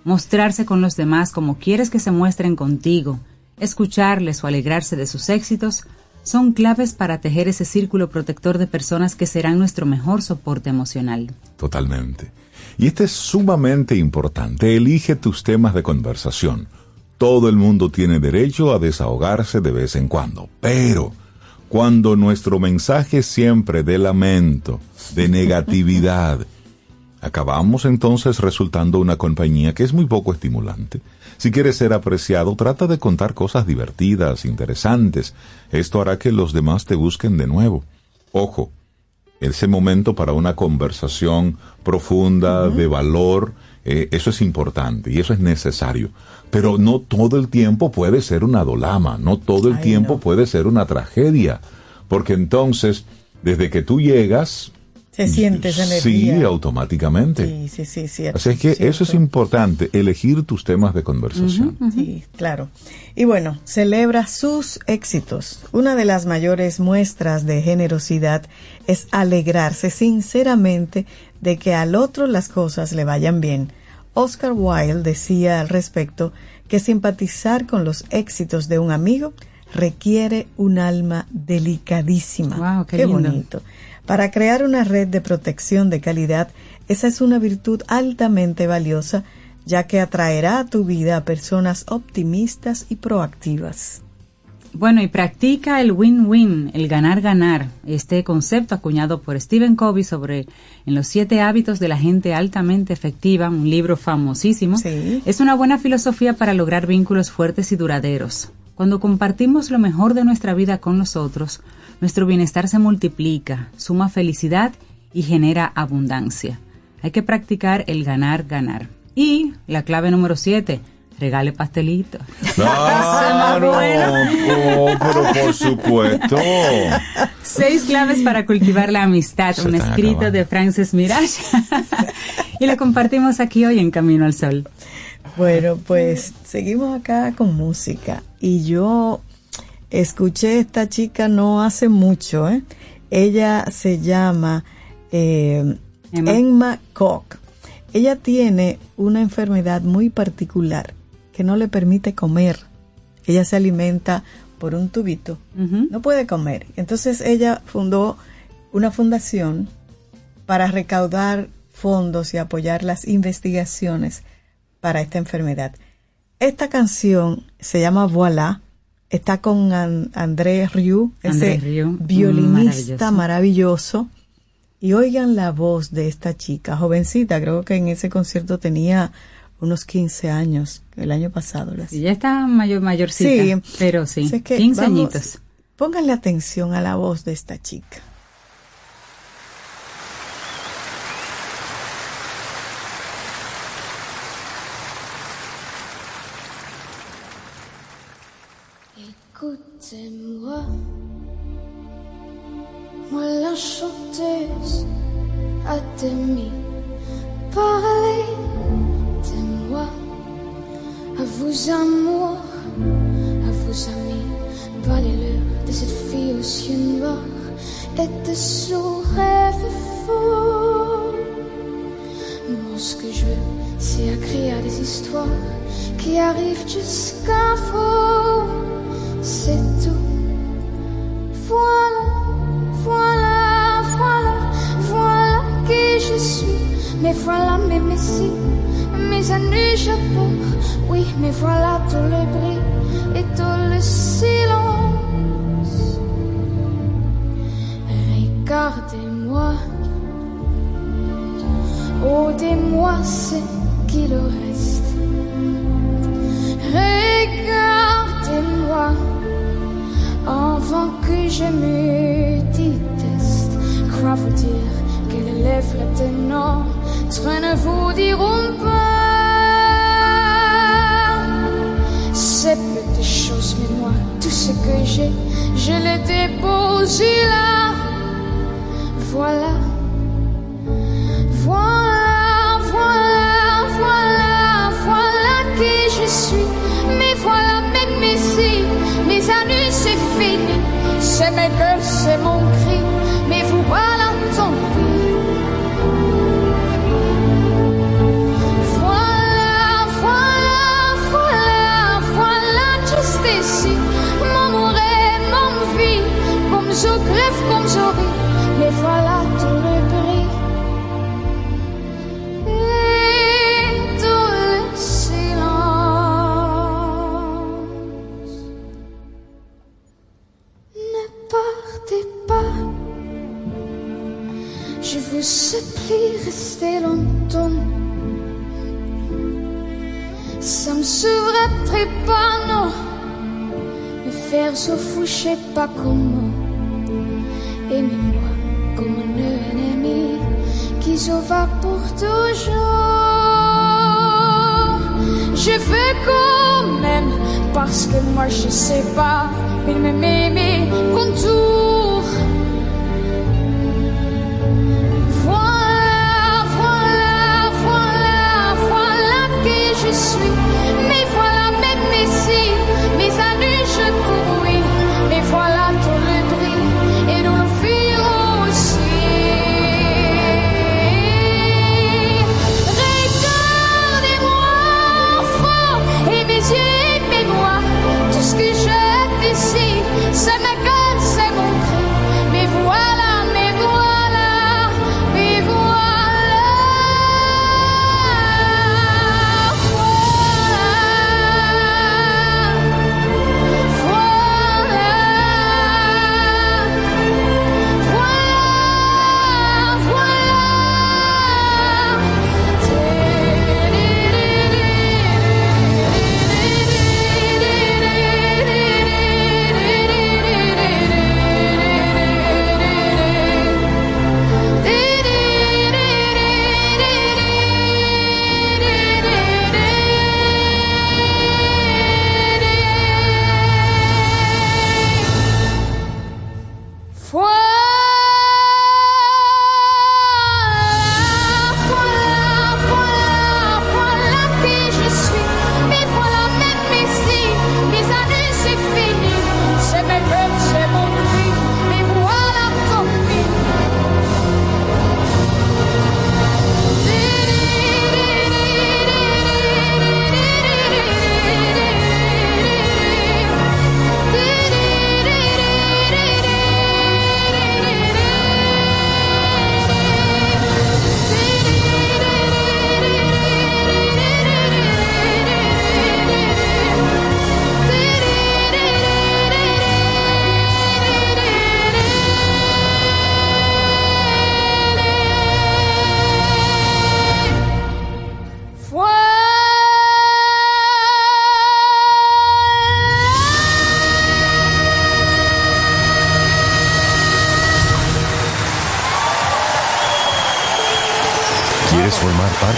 Mostrarse con los demás como quieres que se muestren contigo, escucharles o alegrarse de sus éxitos, son claves para tejer ese círculo protector de personas que serán nuestro mejor soporte emocional. Totalmente. Y este es sumamente importante. Elige tus temas de conversación. Todo el mundo tiene derecho a desahogarse de vez en cuando. Pero cuando nuestro mensaje es siempre de lamento, de negatividad, acabamos entonces resultando una compañía que es muy poco estimulante. Si quieres ser apreciado, trata de contar cosas divertidas, interesantes. Esto hará que los demás te busquen de nuevo. Ojo, ese momento para una conversación profunda, de valor, eso es importante y eso es necesario. Pero no todo el tiempo puede ser una dolama, no todo el tiempo puede ser una tragedia, porque entonces, desde que tú llegas... Se siente esa energía. Sí, automáticamente. Sí, cierto. Así es que eso es importante, elegir tus temas de conversación. Sí, claro. Y bueno, celebra sus éxitos. Una de las mayores muestras de generosidad es alegrarse sinceramente de que al otro las cosas le vayan bien. Oscar Wilde decía al respecto que simpatizar con los éxitos de un amigo requiere un alma delicadísima. Wow, qué lindo. Bonito. Para crear una red de protección de calidad, esa es una virtud altamente valiosa, ya que atraerá a tu vida a personas optimistas y proactivas. Bueno, y practica el win-win, el ganar-ganar. Este concepto acuñado por Stephen Covey en los 7 hábitos de la gente altamente efectiva, un libro famosísimo, es una buena filosofía para lograr vínculos fuertes y duraderos. Cuando compartimos lo mejor de nuestra vida con los otros, nuestro bienestar se multiplica, suma felicidad y genera abundancia. Hay que practicar el ganar, ganar. Y la clave número 7, regale pastelitos. ¡Claro! Pero por supuesto. 6 claves para cultivar la amistad, un escrito de Frances Mirage. Y lo compartimos aquí hoy en Camino al Sol. Bueno, pues seguimos acá con música. Y yo... escuché esta chica no hace mucho, ¿eh? Ella se llama Emma Koch. Ella tiene una enfermedad muy particular que no le permite comer. Ella se alimenta por un tubito, no puede comer. Entonces ella fundó una fundación para recaudar fondos y apoyar las investigaciones para esta enfermedad. Esta canción se llama Voilà. Está con Andrés Rieu, violinista maravilloso. Y oigan la voz de esta chica, jovencita. Creo que en ese concierto tenía unos 15 años, el año pasado. Sí, ya está mayorcita, sí, pero sí, 15 añitos. Pónganle atención a la voz de esta chica. Écoutez-moi, moi la chanteuse à demi parlez de moi, à vos amours, à vos amis, parlez-leur de cette fille aux yeux noirs et de son rêve faux. Moi ce que je veux, c'est écrire des histoires qui arrivent jusqu'à vous. C'est tout. Voilà qui je suis. Mais voilà mes messies, mes années j'apporte. Oui, mais voilà tout le bruit et tout le silence. Regardez-moi, ôtez-moi ce qu'il reste. Regardez-moi avant que je me déteste. Crois vous dire que les lèvres de notre ne vous diront pas ces petites choses, mais moi tout ce que j'ai, je le dépose là. Voilà qui je suis. Mais voilà mes messies, mes années c'est fini. C'est mes gueules, c'est mon cri. Mais vous voilà tant pis. Voilà juste ici. Mon oreille, mon vie. Comme je crève, comme je ris. Mais voilà tout le bruit. Je supplie, rester longtemps. Ça me surprendrait pas, non. Me faire se foucher, pas comment. Aimez-moi comme un ennemi qui s'en va pour toujours. Je veux quand même, parce que moi je sais pas, il me met mes contours. Voilà, voilà, voilà, voilà que je suis. Mais voilà même mes cils, mes années je couris. Mais voilà tout le prix et nous le firons aussi. Regardez-moi enfant et mes yeux et mes doigts. Tout ce que j'aime d'ici, c'est ma gueule, c'est mon cri. Mais voilà, mais voilà, mais voilà. Voilà, voilà, voilà, voilà.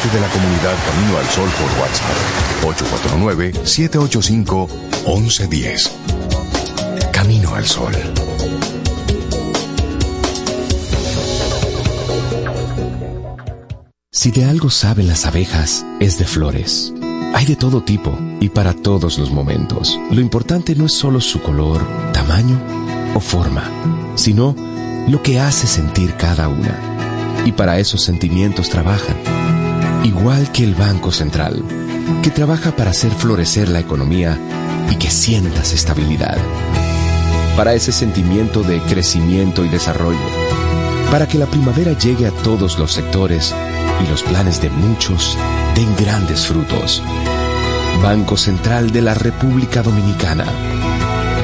De la comunidad Camino al Sol por WhatsApp 849-785-1110. Camino al Sol. Si de algo saben las abejas, es de flores. Hay de todo tipo y para todos los momentos. Lo importante no es solo su color, tamaño o forma, sino lo que hace sentir cada una. Y para esos sentimientos trabajan. Igual que el Banco Central, que trabaja para hacer florecer la economía y que sientas estabilidad. Para ese sentimiento de crecimiento y desarrollo. Para que la primavera llegue a todos los sectores y los planes de muchos den grandes frutos. Banco Central de la República Dominicana.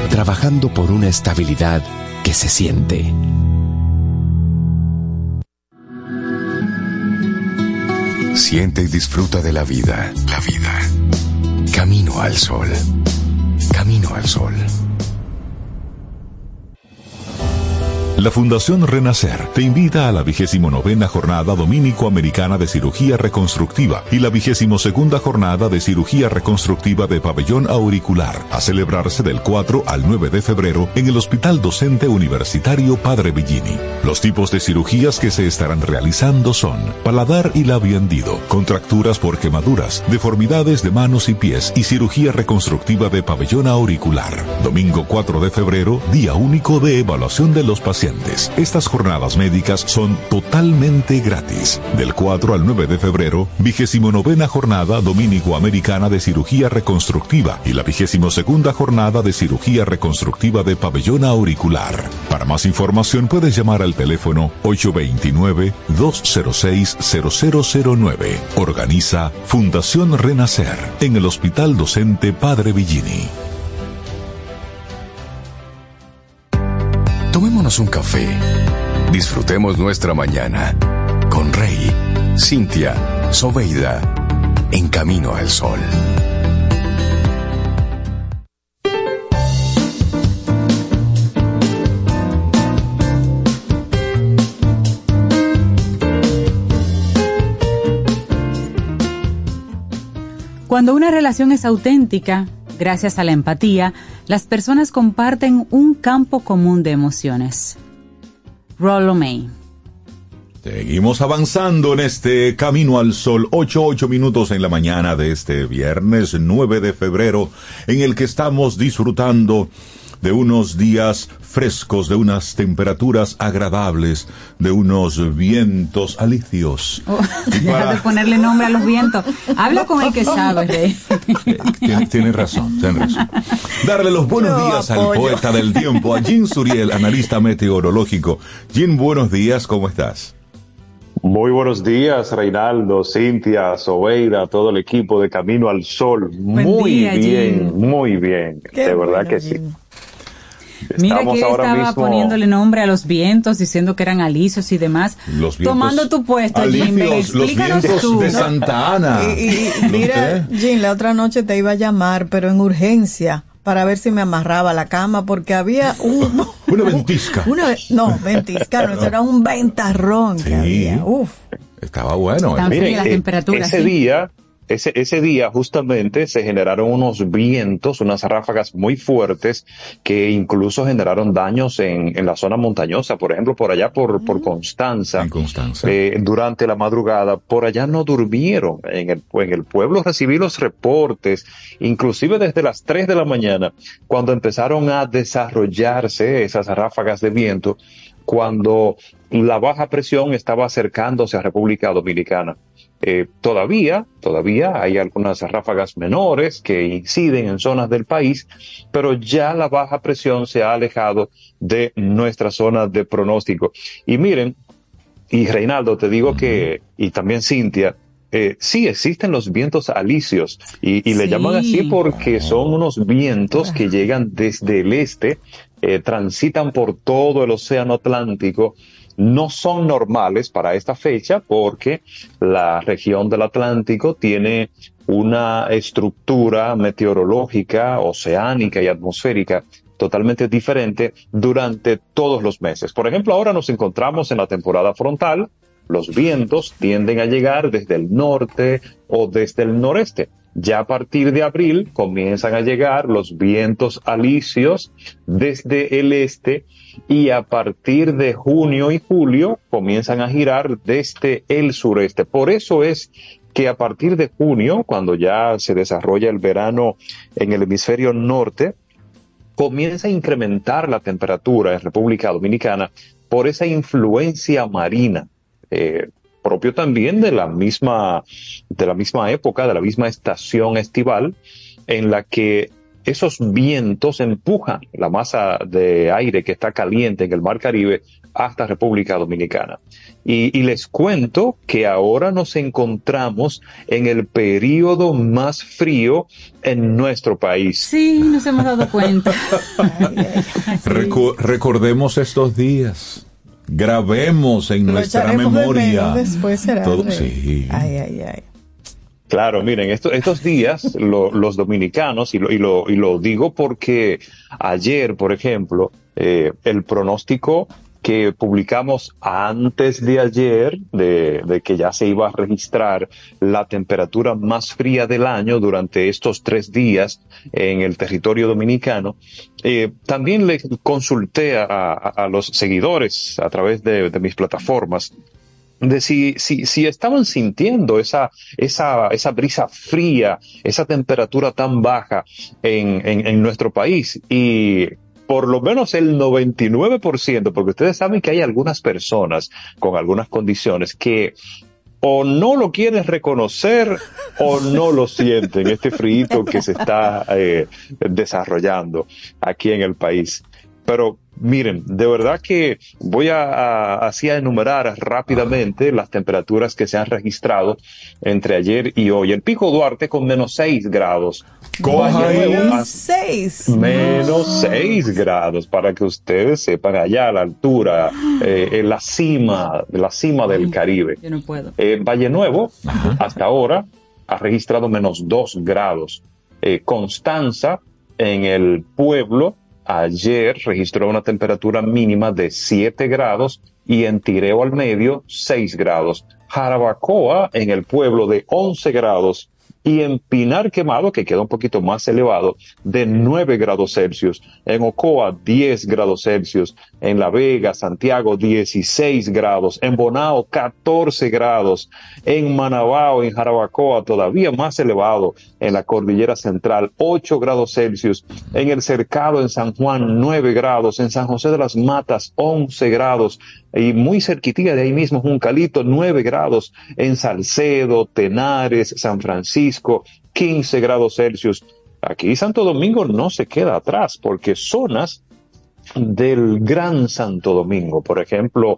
Trabajando por una estabilidad que se siente. Siente y disfruta de la vida. La vida. Camino al Sol. Camino al Sol. La Fundación Renacer te invita a la 29ª Jornada Domínico-Americana de Cirugía Reconstructiva y la 22ª Jornada de Cirugía Reconstructiva de Pabellón Auricular, a celebrarse del 4 al 9 de febrero en el Hospital Docente Universitario Padre Billini. Los tipos de cirugías que se estarán realizando son paladar y labio hendido, contracturas por quemaduras, deformidades de manos y pies y cirugía reconstructiva de pabellón auricular. Domingo 4 de febrero, día único de evaluación de los pacientes. Estas jornadas médicas son totalmente gratis. Del 4 al 9 de febrero, 29ª Jornada Domínico-Americana de Cirugía Reconstructiva y la 22ª Jornada de Cirugía Reconstructiva de Pabellón Auricular. Para más información puedes llamar al teléfono 829-206-0009. Organiza Fundación Renacer en el Hospital Docente Padre Billini. Tomémonos un café. Disfrutemos nuestra mañana con Rey, Cynthia, Sobeida, en Camino al Sol. Cuando una relación es auténtica, gracias a la empatía, las personas comparten un campo común de emociones. Rollo May. Seguimos avanzando en este Camino al Sol, 8 minutos en la mañana de este viernes 9 de febrero, en el que estamos disfrutando de unos días frescos, de unas temperaturas agradables, de unos vientos alicios. Deja de ponerle nombre a los vientos. Habla con el que sabe. Tienes razón. Darle los buenos días al poeta del tiempo, a Jim Suriel, analista meteorológico. Jim, buenos días, ¿cómo estás? Muy buenos días, Reinaldo, Cintia, Sobeida, todo el equipo de Camino al Sol. Muy bien, Jim. De verdad bueno, que sí. Jim. Mira que él estaba mismo poniéndole nombre a los vientos, diciendo que eran alisios y demás. Los vientos, tomando tu puesto, Jim, explícanos los vientos tú, de Santa Ana. Y mira, Jim, la otra noche te iba a llamar, pero en urgencia, para ver si me amarraba la cama, porque había una ventisca. Era un ventarrón. Sí, había. Estaba bueno. Miren, Ese día justamente se generaron unos vientos, unas ráfagas muy fuertes que incluso generaron daños en la zona montañosa, por ejemplo, por allá por Constanza. En Constanza. Durante la madrugada, por allá no durmieron. En el pueblo recibí los reportes, inclusive desde las 3 de la mañana, cuando empezaron a desarrollarse esas ráfagas de viento, cuando la baja presión estaba acercándose a República Dominicana. Todavía hay algunas ráfagas menores que inciden en zonas del país, pero ya la baja presión se ha alejado de nuestra zona de pronóstico. Y miren, y Reinaldo, te digo que, y también Cintia, sí existen los vientos alisios y le llaman así porque son unos vientos que llegan desde el este, transitan por todo el océano Atlántico. No son normales para esta fecha porque la región del Atlántico tiene una estructura meteorológica, oceánica y atmosférica totalmente diferente durante todos los meses. Por ejemplo, ahora nos encontramos en la temporada frontal. Los vientos tienden a llegar desde el norte o desde el noreste. Ya a partir de abril comienzan a llegar los vientos alisios desde el este y a partir de junio y julio comienzan a girar desde el sureste. Por eso es que a partir de junio, cuando ya se desarrolla el verano en el hemisferio norte, comienza a incrementar la temperatura en República Dominicana por esa influencia marina. Propio también de la misma época, de la misma estación estival, en la que esos vientos empujan la masa de aire que está caliente en el Mar Caribe hasta República Dominicana. Y les cuento que ahora nos encontramos en el periodo más frío en nuestro país. Sí, nos hemos dado cuenta. Sí. Recordemos estos días. Grabemos en nuestra memoria. Después será todo, sí. Ay. Claro, miren, estos días los dominicanos, y lo digo porque ayer, por ejemplo, el pronóstico que publicamos antes de ayer, de que ya se iba a registrar la temperatura más fría del año durante estos 3 días en el territorio dominicano, también le consulté a los seguidores a través de mis plataformas de si estaban sintiendo esa brisa fría, esa temperatura tan baja en nuestro país. Y por lo menos el 99%, porque ustedes saben que hay algunas personas con algunas condiciones que o no lo quieren reconocer o no lo sienten, este frío que se está desarrollando aquí en el país. Pero miren, de verdad que voy así a enumerar rápidamente las temperaturas que se han registrado entre ayer y hoy. El Pico Duarte con -6 grados. Menos 6 grados, para que ustedes sepan, allá a la altura, en la cima del Caribe. Yo no puedo. Valle Nuevo, hasta ahora, ha registrado -2 grados. Constanza, en el pueblo, ayer registró una temperatura mínima de 7 grados y en Tireo al Medio 6 grados. Jarabacoa, en el pueblo, de 11 grados y en Pinar Quemado, que queda un poquito más elevado, de 9 grados Celsius, en Ocoa 10 grados Celsius, en La Vega, Santiago 16 grados, en Bonao 14 grados, en Manabao, en Jarabacoa todavía más elevado, en la Cordillera Central 8 grados Celsius, en El Cercado, en San Juan 9 grados, en San José de las Matas 11 grados, y muy cerquitilla de ahí mismo Juncalito 9 grados, en Salcedo, Tenares, San Francisco 15 grados Celsius. Aquí Santo Domingo no se queda atrás, porque zonas del Gran Santo Domingo, por ejemplo,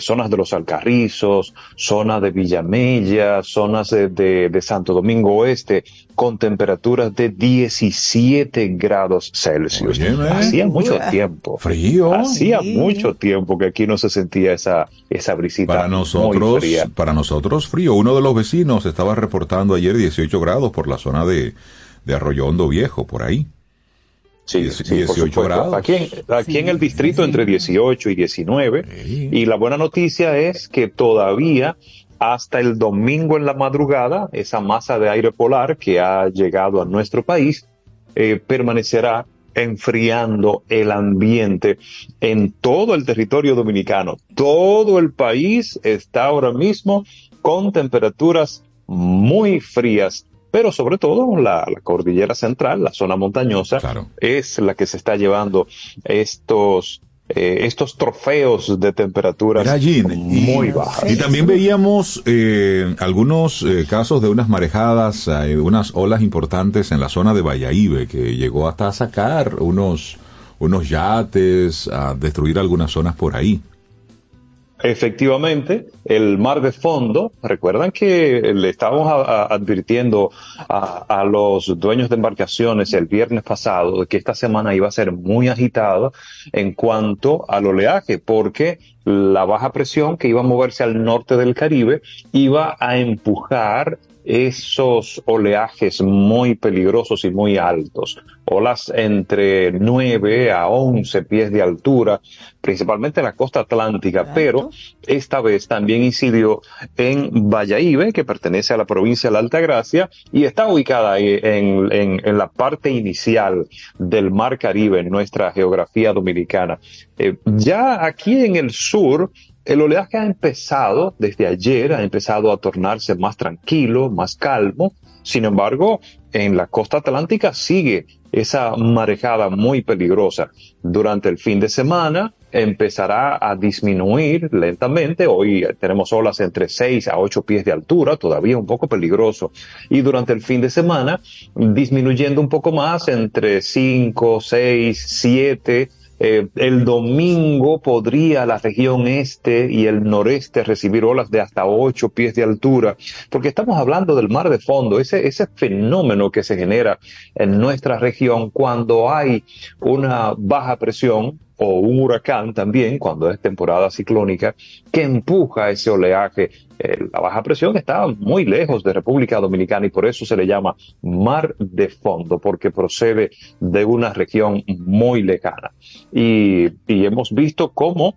zonas de Los Alcarrizos, zonas de Villamella, zonas de Santo Domingo Oeste, con temperaturas de 17 grados Celsius. Óyeme. Hacía mucho tiempo. Frío. Hacía mucho tiempo que aquí no se sentía esa brisita. Muy fría. Para nosotros frío. Uno de los vecinos estaba reportando ayer 18 grados por la zona de Arroyo Hondo Viejo, por ahí. Sí, 18 grados. Aquí en el distrito entre 18 y 19. Sí. Y la buena noticia es que todavía hasta el domingo en la madrugada, esa masa de aire polar que ha llegado a nuestro país permanecerá enfriando el ambiente en todo el territorio dominicano. Todo el país está ahora mismo con temperaturas muy frías. Pero sobre todo la cordillera central, la zona montañosa, claro, es la que se está llevando estos trofeos de temperaturas muy bajas. Y también veíamos algunos casos de unas marejadas, unas olas importantes en la zona de Bayahibe, que llegó hasta a sacar unos yates, a destruir algunas zonas por ahí. Efectivamente, el mar de fondo, recuerdan que le estábamos advirtiendo a los dueños de embarcaciones el viernes pasado de que esta semana iba a ser muy agitada en cuanto al oleaje, porque la baja presión que iba a moverse al norte del Caribe iba a empujar esos oleajes muy peligrosos y muy altos, olas entre 9 a 11 pies de altura, principalmente en la costa atlántica. Exacto. Pero esta vez también incidió en Bayahibe, que pertenece a la provincia de la Altagracia y está ubicada en la parte inicial del Mar Caribe, en nuestra geografía dominicana. Ya aquí en el sur, el oleaje ha empezado, desde ayer, a tornarse más tranquilo, más calmo. Sin embargo, en la costa atlántica sigue esa marejada muy peligrosa. Durante el fin de semana empezará a disminuir lentamente. Hoy tenemos olas entre 6 a 8 pies de altura, todavía un poco peligroso. Y durante el fin de semana, disminuyendo un poco más, entre 5, 6, 7... el domingo podría la región este y el noreste recibir olas de hasta 8 pies de altura, porque estamos hablando del mar de fondo, ese fenómeno que se genera en nuestra región cuando hay una baja presión o un huracán también, cuando es temporada ciclónica, que empuja ese oleaje. La baja presión está muy lejos de República Dominicana y por eso se le llama mar de fondo, porque procede de una región muy lejana. Y hemos visto cómo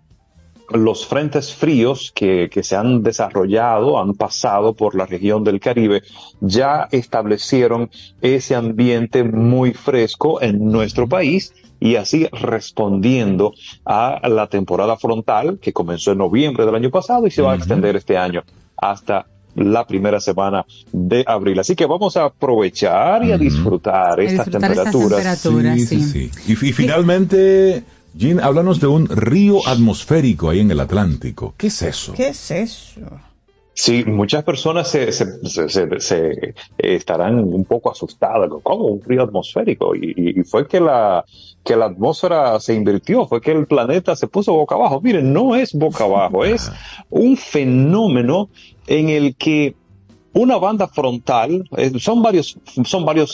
los frentes fríos que se han desarrollado, han pasado por la región del Caribe, ya establecieron ese ambiente muy fresco en nuestro país, y así respondiendo a la temporada frontal que comenzó en noviembre del año pasado y se va a extender este año hasta la primera semana de abril. Así que vamos a aprovechar y a disfrutar estas temperaturas. Sí. Y finalmente, Jean, háblanos de un río atmosférico ahí en el Atlántico. ¿Qué es eso? Sí, muchas personas se estarán un poco asustadas. ¿Cómo un frío atmosférico? Y fue que la atmósfera se invirtió, fue que el planeta se puso boca abajo. Miren, no es boca abajo, es un fenómeno en el que una banda frontal, son varios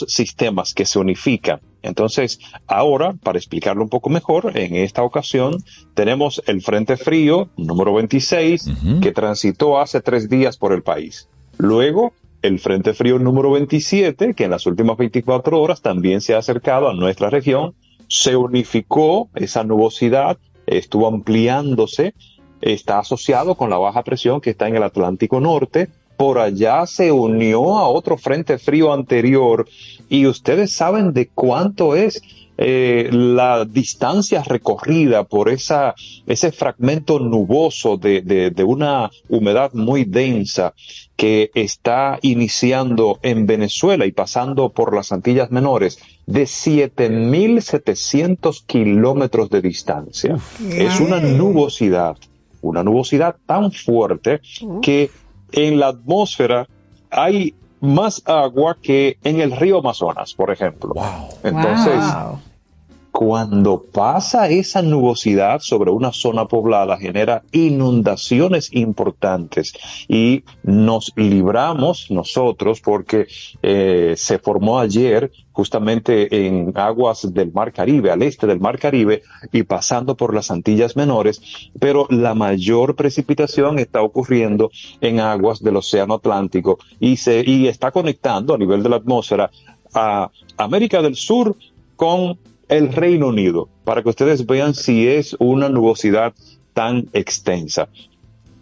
sistemas que se unifican. Entonces, ahora, para explicarlo un poco mejor, en esta ocasión tenemos el Frente Frío número 26, que transitó hace 3 días por el país. Luego, el Frente Frío número 27, que en las últimas 24 horas también se ha acercado a nuestra región, se unificó, esa nubosidad estuvo ampliándose, está asociado con la baja presión que está en el Atlántico Norte, por allá se unió a otro frente frío anterior, y ustedes saben de cuánto es la distancia recorrida por ese fragmento nuboso de una humedad muy densa que está iniciando en Venezuela y pasando por las Antillas Menores, de 7.700 kilómetros de distancia. Es una nubosidad tan fuerte que en la atmósfera hay más agua que en el río Amazonas, por ejemplo. Entonces, cuando pasa esa nubosidad sobre una zona poblada, genera inundaciones importantes, y nos libramos nosotros porque se formó ayer justamente en aguas del Mar Caribe, al este del Mar Caribe y pasando por las Antillas Menores, pero la mayor precipitación está ocurriendo en aguas del Océano Atlántico y está conectando a nivel de la atmósfera a América del Sur con el Reino Unido, para que ustedes vean si es una nubosidad tan extensa.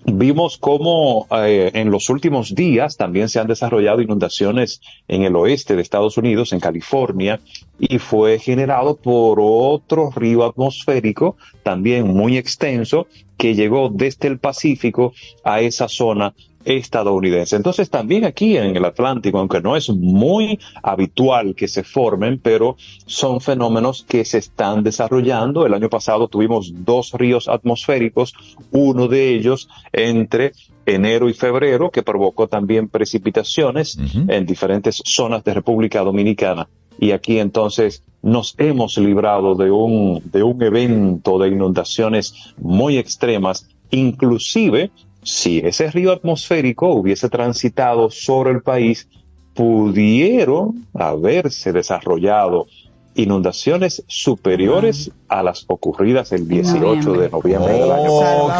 Vimos cómo en los últimos días también se han desarrollado inundaciones en el oeste de Estados Unidos, en California, y fue generado por otro río atmosférico también muy extenso que llegó desde el Pacífico a esa zona estadounidense. Entonces también aquí en el Atlántico, aunque no es muy habitual que se formen, pero son fenómenos que se están desarrollando. El año pasado tuvimos 2 ríos atmosféricos, uno de ellos entre enero y febrero, que provocó también precipitaciones en diferentes zonas de República Dominicana. Y aquí entonces nos hemos librado de un evento de inundaciones muy extremas, inclusive. Si ese río atmosférico hubiese transitado sobre el país, pudieron haberse desarrollado inundaciones superiores a las ocurridas el 18 de noviembre del año pasado.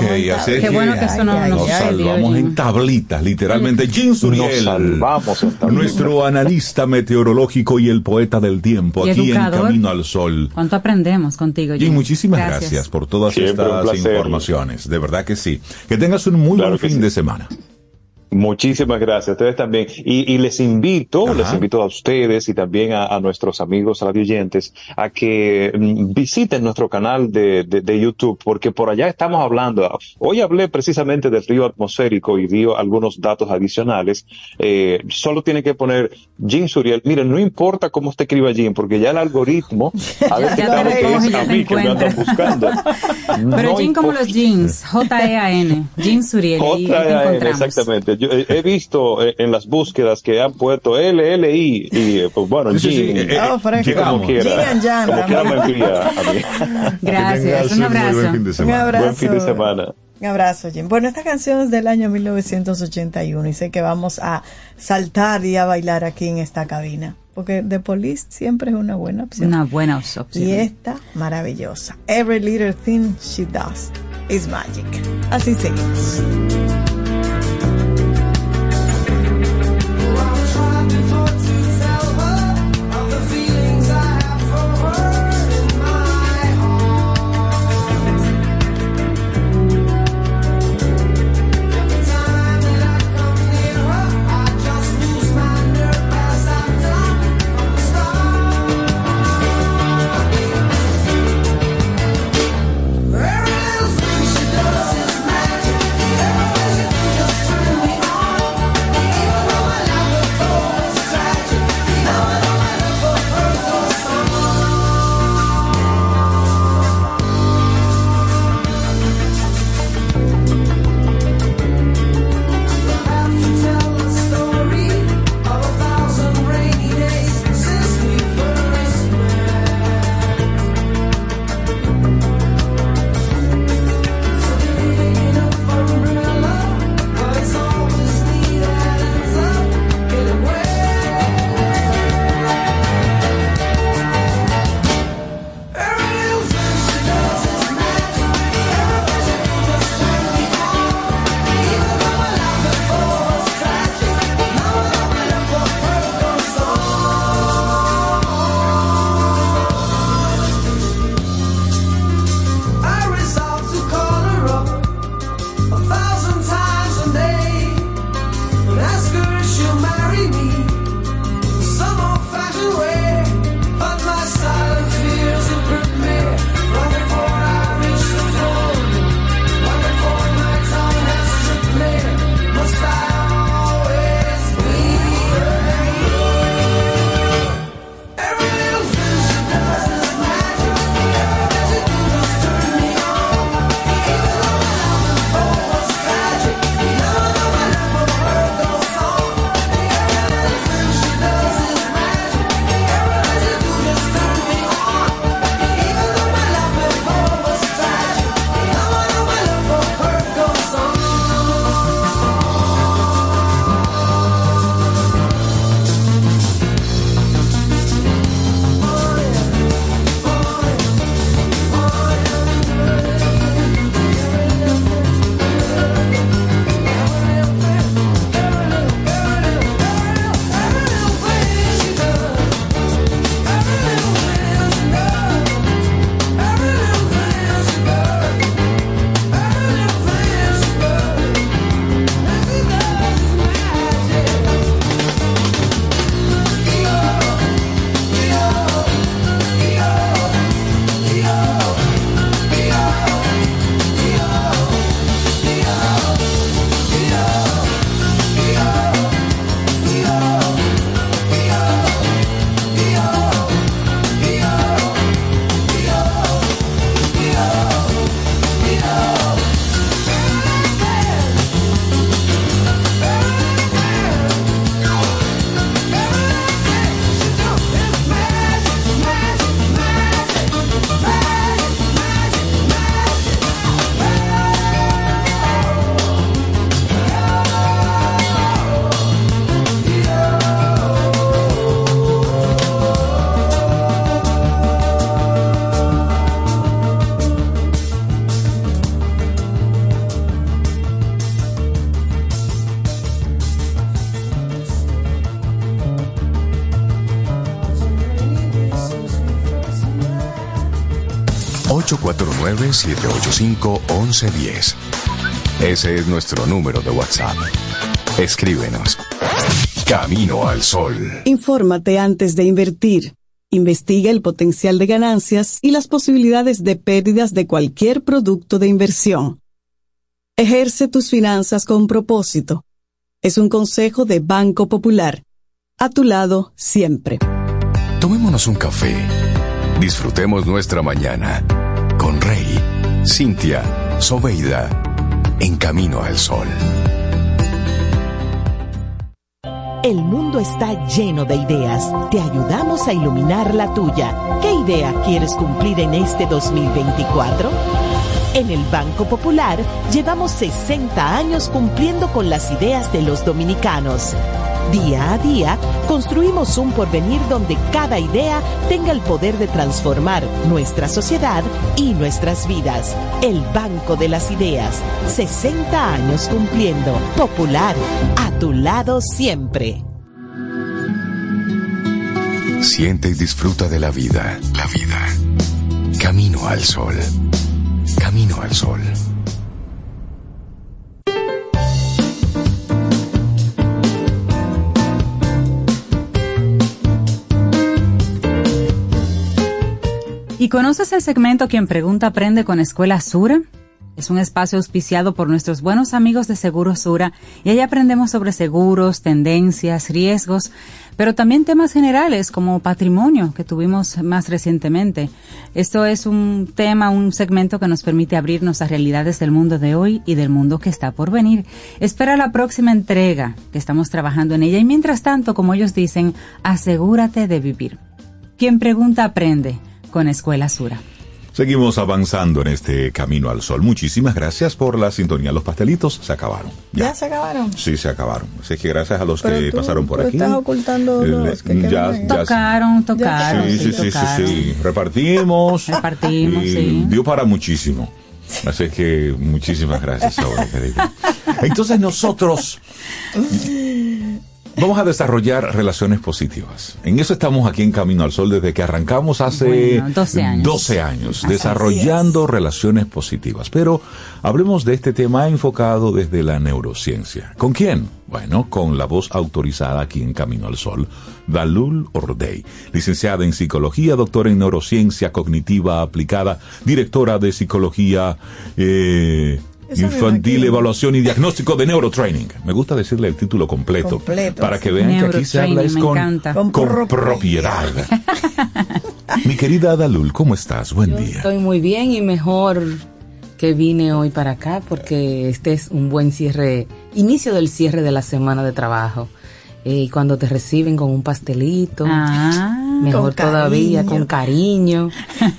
Qué bueno que eso no nos salvamos en tablitas, literalmente. Jim Suriel, nuestro analista meteorológico y el poeta del tiempo, y aquí educador en Camino al Sol. ¿Cuánto aprendemos contigo, Jim? Jim, muchísimas gracias por todas estas informaciones. De verdad que sí. Que tengas un muy buen fin de semana. Muchísimas gracias a ustedes también, y les invito a ustedes y también a nuestros amigos radioyentes a que visiten nuestro canal de YouTube, porque por allá estamos hablando. Hoy hablé precisamente del río atmosférico y di algunos datos adicionales. Solo tienen que poner Jim Suriel. Miren, no importa cómo usted escriba Jim, porque ya el algoritmo ha detectado que es a mí que me andan buscando. Pero Jim como los jeans, J-E-A-N, Jim Suriel, y J-E-A-N, exactamente. Yo he visto en las búsquedas que han puesto LLI y pues bueno, como quiera, como quiera me envía a mí. Gracias, un abrazo. Buen fin de semana. Un abrazo, Jim. Bueno, esta canción es del año 1981 y sé que vamos a saltar y a bailar aquí en esta cabina, porque The Police siempre es una buena opción. Una buena opción. Y esta maravillosa. Every little thing she does is magic. Así seguimos. 849-785-1110. Ese es nuestro número de WhatsApp. Escríbenos. Camino al Sol. Infórmate antes de invertir. Investiga el potencial de ganancias y las posibilidades de pérdidas de cualquier producto de inversión. Ejerce tus finanzas con propósito. Es un consejo de Banco Popular. A tu lado siempre. Tomémonos un café. Disfrutemos nuestra mañana. Con Rey, Cynthia, Sobeida. En Camino al Sol. El mundo está lleno de ideas. Te ayudamos a iluminar la tuya. ¿Qué idea quieres cumplir en este 2024? En el Banco Popular llevamos 60 años cumpliendo con las ideas de los dominicanos. Día a día construimos un porvenir donde cada idea tenga el poder de transformar nuestra sociedad y nuestras vidas. El Banco de las Ideas, 60 años cumpliendo. Popular, a tu lado siempre. Siente y disfruta de la vida. La vida. Camino al Sol. Camino al Sol. ¿Y conoces el segmento Quien Pregunta Aprende con Escuela Sura? Es un espacio auspiciado por nuestros buenos amigos de Seguro Sura y ahí aprendemos sobre seguros, tendencias, riesgos, pero también temas generales como patrimonio que tuvimos más recientemente. Esto es un tema, un segmento que nos permite abrirnos a realidades del mundo de hoy y del mundo que está por venir. Espera la próxima entrega que estamos trabajando en ella y mientras tanto, como ellos dicen, asegúrate de vivir. Quien Pregunta Aprende con Escuela Sura. Seguimos avanzando en este Camino al Sol. Muchísimas gracias por la sintonía. Los pastelitos se acabaron. ¿Ya se acabaron? Sí, se acabaron. Así que gracias a los pero que tú, pasaron por aquí. Estás ocultando los que quedaron. Tocaron. Sí. Repartimos. Sí. Dio para muchísimo. Así que muchísimas gracias. Ahora, querida. Entonces nosotros vamos a desarrollar relaciones positivas. En eso estamos aquí en Camino al Sol desde que arrancamos hace 12 años desarrollando relaciones positivas. Pero hablemos de este tema enfocado desde la neurociencia. ¿Con quién? Bueno, con la voz autorizada aquí en Camino al Sol, Dalul Ordey, licenciada en Psicología, doctora en Neurociencia Cognitiva Aplicada, directora de Psicología Infantil, Evaluación y Diagnóstico de Neurotraining. Me gusta decirle el título completo para que vean que aquí se habla es con propiedad. Mi querida Dalul, ¿cómo estás? Buen día. Estoy muy bien y mejor que vine hoy para acá porque este es un buen cierre, inicio del cierre de la semana de trabajo. Y cuando te reciben con un pastelito, mejor todavía, con cariño,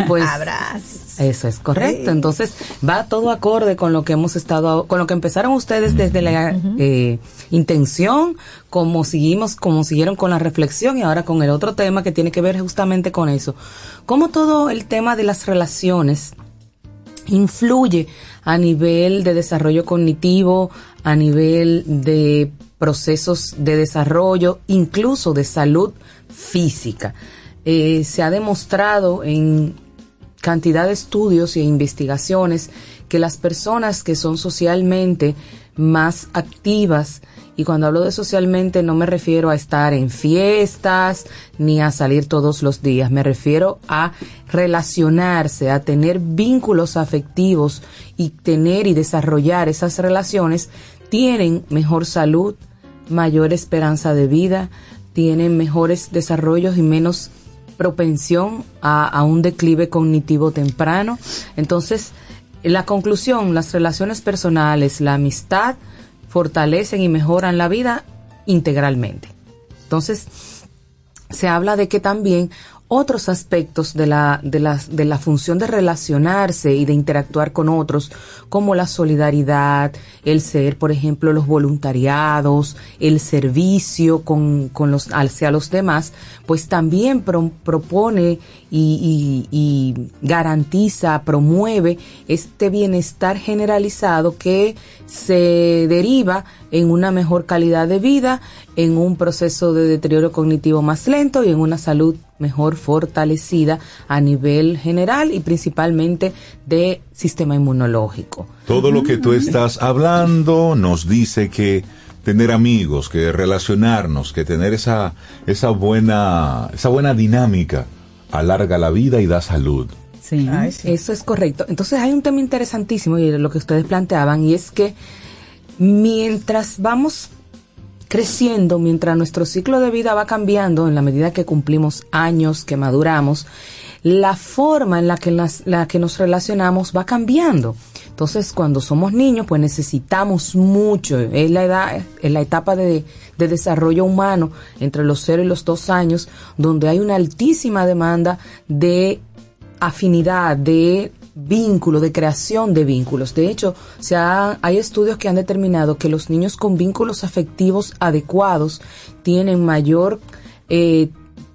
pues abrazos. Eso es correcto. Sí. Entonces va todo acorde con lo que hemos estado, con lo que empezaron ustedes desde la intención, como siguieron con la reflexión y ahora con el otro tema que tiene que ver justamente con eso. Cómo todo el tema de las relaciones influye a nivel de desarrollo cognitivo, a nivel de procesos de desarrollo, incluso de salud física. Se ha demostrado en cantidad de estudios e investigaciones que las personas que son socialmente más activas, y cuando hablo de socialmente no me refiero a estar en fiestas ni a salir todos los días, me refiero a relacionarse, a tener vínculos afectivos y tener y desarrollar esas relaciones, tienen mejor salud, mayor esperanza de vida, tienen mejores desarrollos y menos propensión a un declive cognitivo temprano. Entonces, la conclusión, las relaciones personales, la amistad, fortalecen y mejoran la vida integralmente. Entonces, se habla de que también otros aspectos de la función de relacionarse y de interactuar con otros, como la solidaridad, el ser, por ejemplo, los voluntariados, el servicio hacia los demás, pues también propone y garantiza, promueve este bienestar generalizado que se deriva en una mejor calidad de vida, en un proceso de deterioro cognitivo más lento y en una salud mejor fortalecida a nivel general y principalmente de sistema inmunológico. Todo lo que tú estás hablando nos dice que tener amigos, que relacionarnos, que tener esa buena dinámica alarga la vida y da salud. Sí. Ay, sí, eso es correcto. Entonces hay un tema interesantísimo y lo que ustedes planteaban, y es que mientras vamos creciendo, mientras nuestro ciclo de vida va cambiando en la medida que cumplimos años, que maduramos, la forma en la que nos relacionamos va cambiando. Entonces, cuando somos niños, pues necesitamos mucho. Es la edad, es la etapa de desarrollo humano entre los 0 y los 2 años, donde hay una altísima demanda de afinidad, de vínculo, de creación de vínculos. De hecho, hay estudios que han determinado que los niños con vínculos afectivos adecuados tienen mayor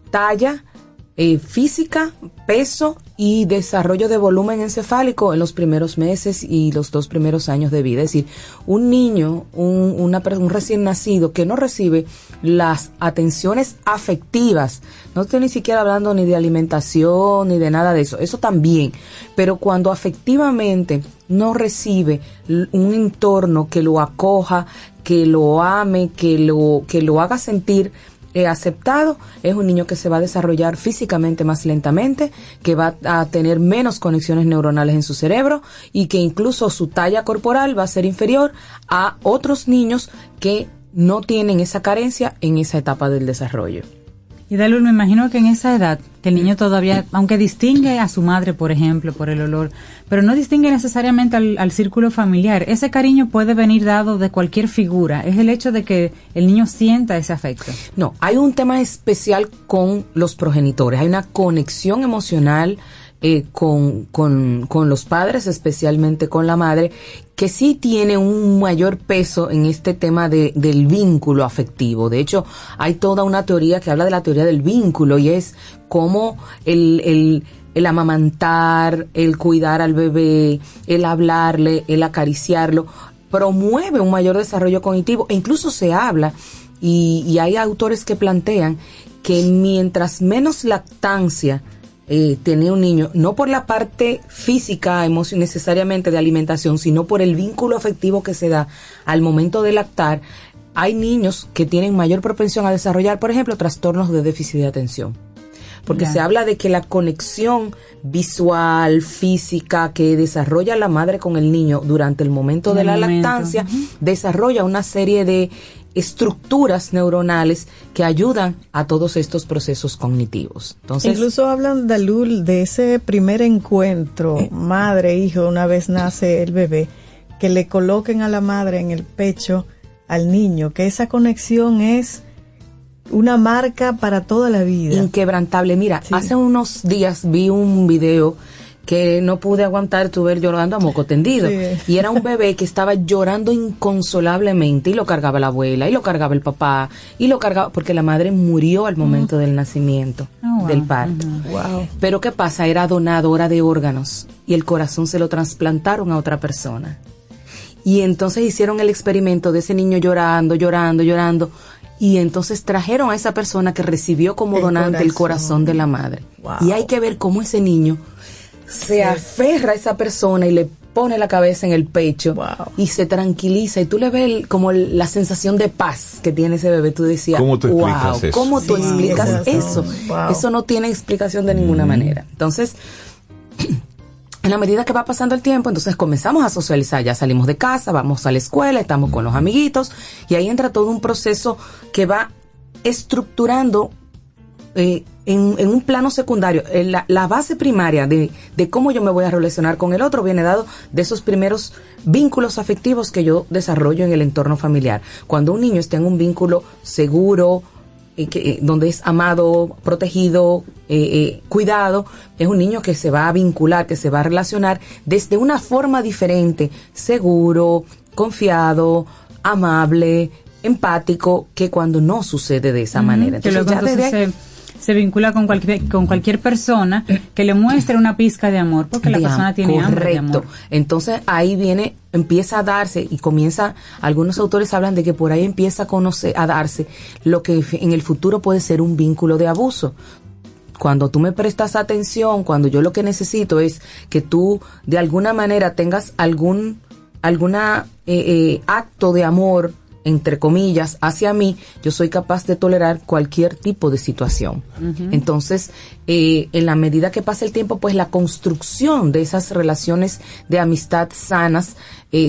talla física, peso y desarrollo de volumen encefálico en los primeros meses y los 2 primeros años de vida. Es decir, un niño, un recién nacido que no recibe las atenciones afectivas, no estoy ni siquiera hablando ni de alimentación ni de nada de eso también, pero cuando afectivamente no recibe un entorno que lo acoja, que lo ame, que lo haga sentir aceptado, es un niño que se va a desarrollar físicamente más lentamente, que va a tener menos conexiones neuronales en su cerebro y que incluso su talla corporal va a ser inferior a otros niños que no tienen esa carencia en esa etapa del desarrollo. Y Dalul, me imagino que en esa edad, que el niño todavía, aunque distingue a su madre, por ejemplo, por el olor, pero no distingue necesariamente al círculo familiar, ese cariño puede venir dado de cualquier figura, es el hecho de que el niño sienta ese afecto. No, hay un tema especial con los progenitores, hay una conexión emocional con los padres, especialmente con la madre, que sí tiene un mayor peso en este tema del vínculo afectivo. De hecho, hay toda una teoría que habla de la teoría del vínculo, y es cómo el amamantar, el cuidar al bebé, el hablarle, el acariciarlo, promueve un mayor desarrollo cognitivo. E incluso se habla, y hay autores que plantean que mientras menos lactancia tener un niño, no por la parte física necesariamente de alimentación, sino por el vínculo afectivo que se da al momento de lactar, hay niños que tienen mayor propensión a desarrollar, por ejemplo, trastornos de déficit de atención. Porque se habla de que la conexión visual, física, que desarrolla la madre con el niño durante el momento de la lactancia, desarrolla una serie de estructuras neuronales que ayudan a todos estos procesos cognitivos. Entonces, incluso hablan, Dalul, de ese primer encuentro, madre-hijo, una vez nace el bebé, que le coloquen a la madre en el pecho al niño, que esa conexión es una marca para toda la vida. Inquebrantable. Mira, sí. Hace unos días vi un video que no pude aguantar, estuve llorando a moco tendido. Sí. Y era un bebé que estaba llorando inconsolablemente, y lo cargaba la abuela, y lo cargaba el papá, y lo cargaba, porque la madre murió al momento del nacimiento, del parto. Wow. Pero ¿qué pasa? Era donadora de órganos, y el corazón se lo trasplantaron a otra persona. Y entonces hicieron el experimento de ese niño llorando, y entonces trajeron a esa persona que recibió como donante el corazón de la madre. Wow. Y hay que ver cómo ese niño se aferra a esa persona y le pone la cabeza en el pecho. Wow. Y se tranquiliza, y tú le ves como la sensación de paz que tiene ese bebé. Tú decías, ¿cómo tú explicas eso? ¿Cómo tú explicas eso? Wow. Eso no tiene explicación de ninguna manera. Entonces, en la medida que va pasando el tiempo, entonces comenzamos a socializar, ya salimos de casa, vamos a la escuela, estamos con los amiguitos, y ahí entra todo un proceso que va estructurando en un plano secundario. La base primaria de cómo yo me voy a relacionar con el otro viene dado de esos primeros vínculos afectivos que yo desarrollo en el entorno familiar. Cuando un niño está en un vínculo seguro, donde es amado, protegido, cuidado, es un niño que se va a vincular, que se va a relacionar desde una forma diferente, seguro, confiado, amable, empático, que cuando no sucede de esa manera. Entonces, se vincula con cualquier persona que le muestre una pizca de amor, porque la persona tiene hambre de amor. Correcto. Entonces ahí empieza a darse, y algunos autores hablan de que por ahí empieza a darse lo que en el futuro puede ser un vínculo de abuso. Cuando tú me prestas atención, cuando yo lo que necesito es que tú de alguna manera tengas algún acto de amor, entre comillas, hacia mí, yo soy capaz de tolerar cualquier tipo de situación. Uh-huh. Entonces, en la medida que pasa el tiempo, pues la construcción de esas relaciones de amistad sanas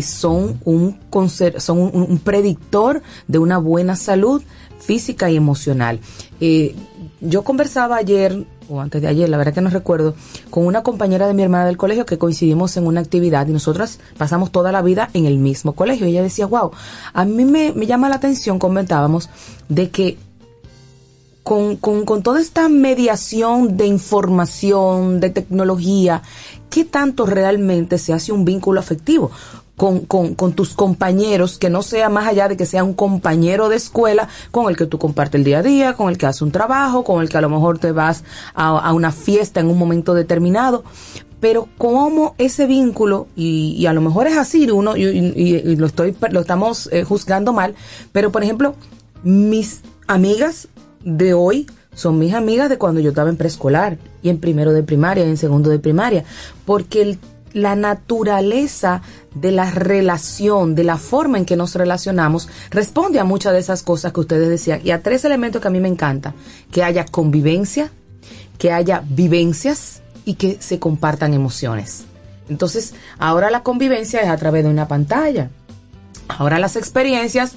son un predictor de una buena salud física y emocional. Yo conversaba ayer, o antes de ayer, la verdad que no recuerdo, con una compañera de mi hermana del colegio que coincidimos en una actividad y nosotras pasamos toda la vida en el mismo colegio. Ella decía, wow, a mí me llama la atención, comentábamos, de que con toda esta mediación de información, de tecnología, ¿qué tanto realmente se hace un vínculo afectivo con tus compañeros, que no sea más allá de que sea un compañero de escuela con el que tú compartes el día a día, con el que haces un trabajo, con el que a lo mejor te vas a una fiesta en un momento determinado? Pero cómo ese vínculo, y a lo mejor es así, uno y lo estamos juzgando mal, pero por ejemplo, mis amigas de hoy son mis amigas de cuando yo estaba en preescolar, y en primero de primaria, y en segundo de primaria, porque la naturaleza de la relación, de la forma en que nos relacionamos, responde a muchas de esas cosas que ustedes decían, y a tres elementos que a mí me encanta: que haya convivencia, que haya vivencias y que se compartan emociones. Entonces, ahora la convivencia es a través de una pantalla. Ahora las experiencias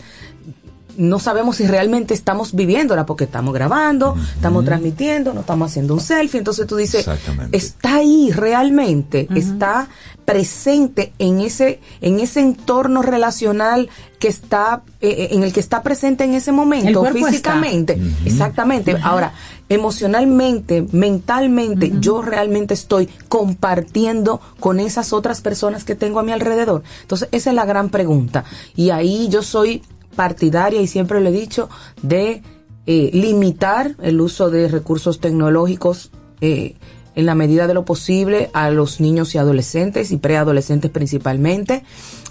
no sabemos si realmente estamos viviéndola, porque estamos grabando, uh-huh, estamos transmitiendo, no estamos haciendo un selfie. Entonces tú dices, está ahí realmente, uh-huh, está presente en ese entorno relacional que está en el que está presente en ese momento, físicamente. Uh-huh. Exactamente. Uh-huh. Ahora, emocionalmente, mentalmente, uh-huh, yo realmente estoy compartiendo con esas otras personas que tengo a mi alrededor. Entonces, esa es la gran pregunta. Y ahí yo soy partidaria, y siempre lo he dicho, de limitar el uso de recursos tecnológicos en la medida de lo posible a los niños y adolescentes y preadolescentes principalmente,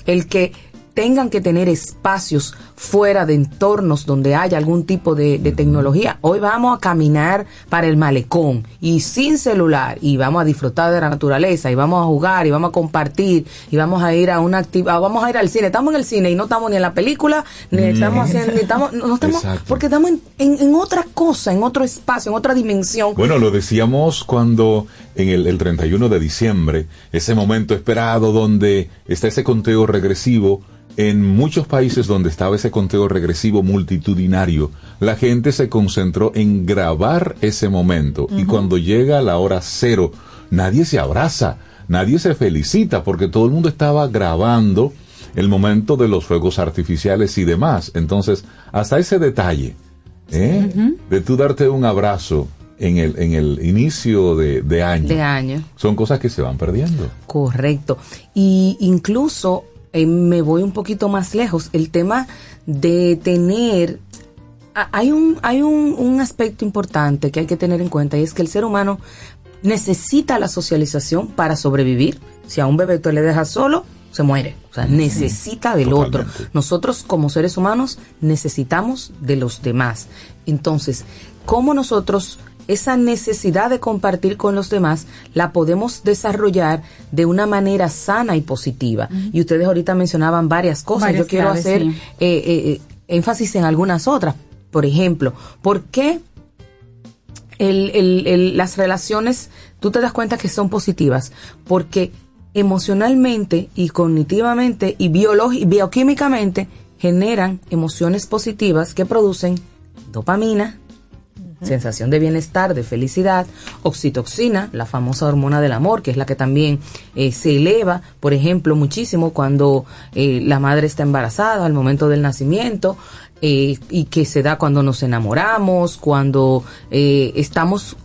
el que tengan que tener espacios fuera de entornos donde haya algún tipo de tecnología. Hoy vamos a caminar para el malecón y sin celular, y vamos a disfrutar de la naturaleza, y vamos a jugar, y vamos a compartir, y vamos a ir a una actividad, vamos a ir al cine. Estamos en el cine y no estamos ni en la película, ni estamos haciendo, ni estamos, no estamos, exacto, porque estamos en otra cosa, en otro espacio, en otra dimensión. Bueno, lo decíamos cuando en el 31 de diciembre, ese momento esperado donde está ese conteo regresivo. En muchos países donde estaba ese conteo regresivo multitudinario, la gente se concentró en grabar ese momento. Uh-huh. Y cuando llega la hora cero, nadie se abraza, nadie se felicita, porque todo el mundo estaba grabando el momento de los fuegos artificiales y demás. Entonces, hasta ese detalle, uh-huh, de tú darte un abrazo en el inicio de año, son cosas que se van perdiendo. Correcto. Y incluso me voy un poquito más lejos, el tema de tener, hay un aspecto importante que hay que tener en cuenta, y es que el ser humano necesita la socialización para sobrevivir. Si a un bebé tú le dejas solo, se muere. O sea, necesita del otro. Nosotros como seres humanos necesitamos de los demás. Entonces, ¿cómo nosotros esa necesidad de compartir con los demás la podemos desarrollar de una manera sana y positiva? Uh-huh. Y ustedes ahorita mencionaban varias cosas. Yo quiero hacer énfasis en algunas otras. Por ejemplo, ¿por qué las relaciones, tú te das cuenta que son positivas? Porque emocionalmente y cognitivamente y bioquímicamente generan emociones positivas que producen dopamina, sensación de bienestar, de felicidad, oxitocina, la famosa hormona del amor, que es la que también se eleva, por ejemplo, muchísimo cuando la madre está embarazada al momento del nacimiento, y que se da cuando nos enamoramos, cuando estamos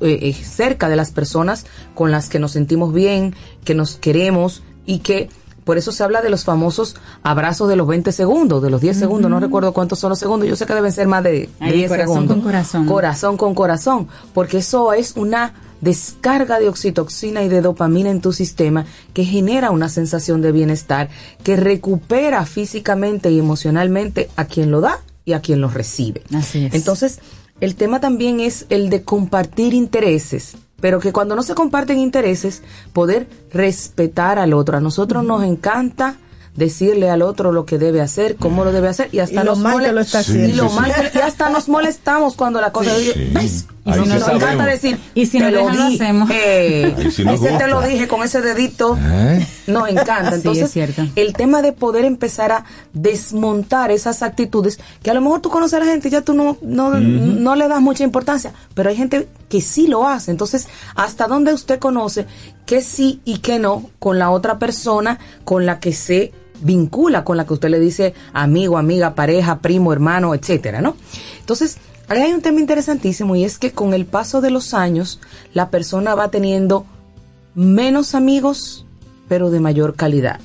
cerca de las personas con las que nos sentimos bien, que nos queremos, y que por eso se habla de los famosos abrazos de los 20 segundos, de los 10 segundos, no recuerdo cuántos son los segundos, yo sé que deben ser más de 10 segundos. Corazón con corazón. Corazón con corazón, porque eso es una descarga de oxitocina y de dopamina en tu sistema que genera una sensación de bienestar, que recupera físicamente y emocionalmente a quien lo da y a quien lo recibe. Así es. Entonces, el tema también es el de compartir intereses, pero que cuando no se comparten intereses, poder respetar al otro. A nosotros nos encanta decirle al otro lo que debe hacer, cómo lo debe hacer, y hasta nos molestamos cuando la cosa ¿ves? Y si nos encanta decir, y si no lo hacemos, te lo dije con ese dedito, nos encanta. Entonces, sí, es el tema de poder empezar a desmontar esas actitudes que a lo mejor tú conoces a la gente y ya tú no le das mucha importancia, pero hay gente que sí lo hace. Entonces, ¿hasta dónde usted conoce qué sí y qué no con la otra persona con la que se vincula, con la que usted le dice amigo, amiga, pareja, primo, hermano, etcétera, ¿no? Entonces, hay un tema interesantísimo, y es que con el paso de los años la persona va teniendo menos amigos, pero de mayor calidad.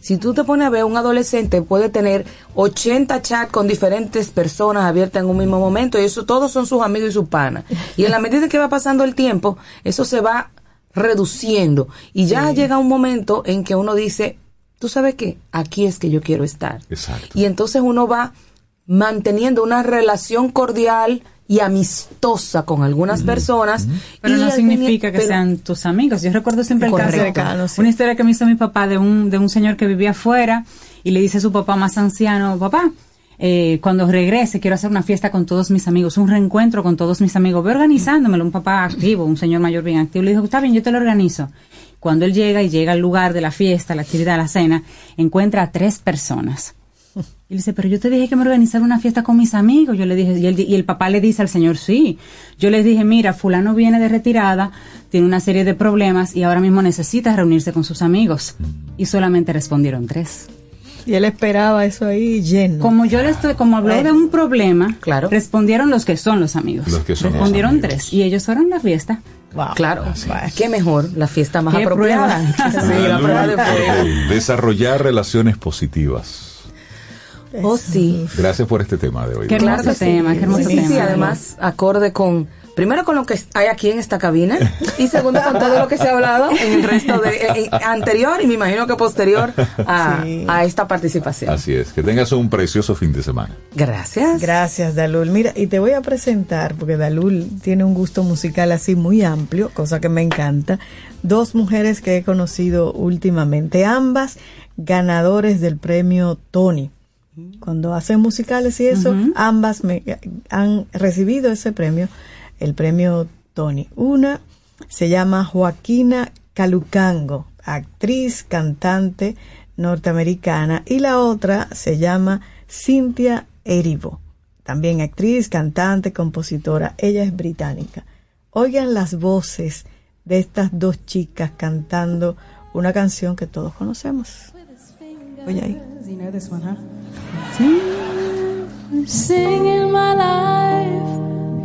Si tú te pones a ver, un adolescente puede tener 80 chats con diferentes personas abiertas en un mismo momento, y eso todos son sus amigos y sus panas. Y en la medida que va pasando el tiempo, eso se va reduciendo. Y ya llega un momento en que uno dice, ¿tú sabes qué? Aquí es que yo quiero estar. Exacto. Y entonces uno va manteniendo una relación cordial y amistosa con algunas personas. Pero no significa que sean tus amigos. Yo recuerdo siempre el caso, una historia que me hizo mi papá de un señor que vivía afuera, y le dice a su papá más anciano, papá, cuando regrese quiero hacer una fiesta con todos mis amigos, un reencuentro con todos mis amigos, ve organizándomelo. Un papá activo, un señor mayor bien activo, le dijo, está bien, yo te lo organizo. Cuando él llega y llega al lugar de la fiesta, la actividad, la cena, encuentra a 3 personas. Y le dice, pero yo te dije que me organizara una fiesta con mis amigos. Yo le dije, y el papá le dice al señor, sí. Yo les dije, mira, fulano viene de retirada, tiene una serie de problemas y ahora mismo necesita reunirse con sus amigos. Y solamente respondieron 3. Y él esperaba eso ahí lleno. Como habló de un problema, respondieron los que son los amigos. Respondieron los amigos. 3 y ellos fueron a la fiesta. Wow. Claro, qué mejor, la fiesta más apropiada. Desarrollar relaciones positivas. Oh, sí. Gracias por este tema de hoy. Qué hermoso tema, qué hermoso tema. Sí, además, acorde con, primero con lo que hay aquí en esta cabina, y segundo con todo lo que se ha hablado en el resto de anterior, y me imagino que posterior a esta participación. Así es, que tengas un precioso fin de semana. Gracias. Gracias, Dalul. Mira, y te voy a presentar, porque Dalul tiene un gusto musical así muy amplio, cosa que me encanta, 2 mujeres que he conocido últimamente, ambas ganadores del premio Tony. Cuando hacen musicales y eso, ambas han recibido ese premio, el premio Tony. Una se llama Joaquina Calucango, actriz, cantante norteamericana, y la otra se llama Cynthia Erivo, también actriz, cantante, compositora. Ella es británica. Oigan las voces de estas 2 chicas cantando una canción que todos conocemos. Oye ahí. You know this one, huh? I'm singing my life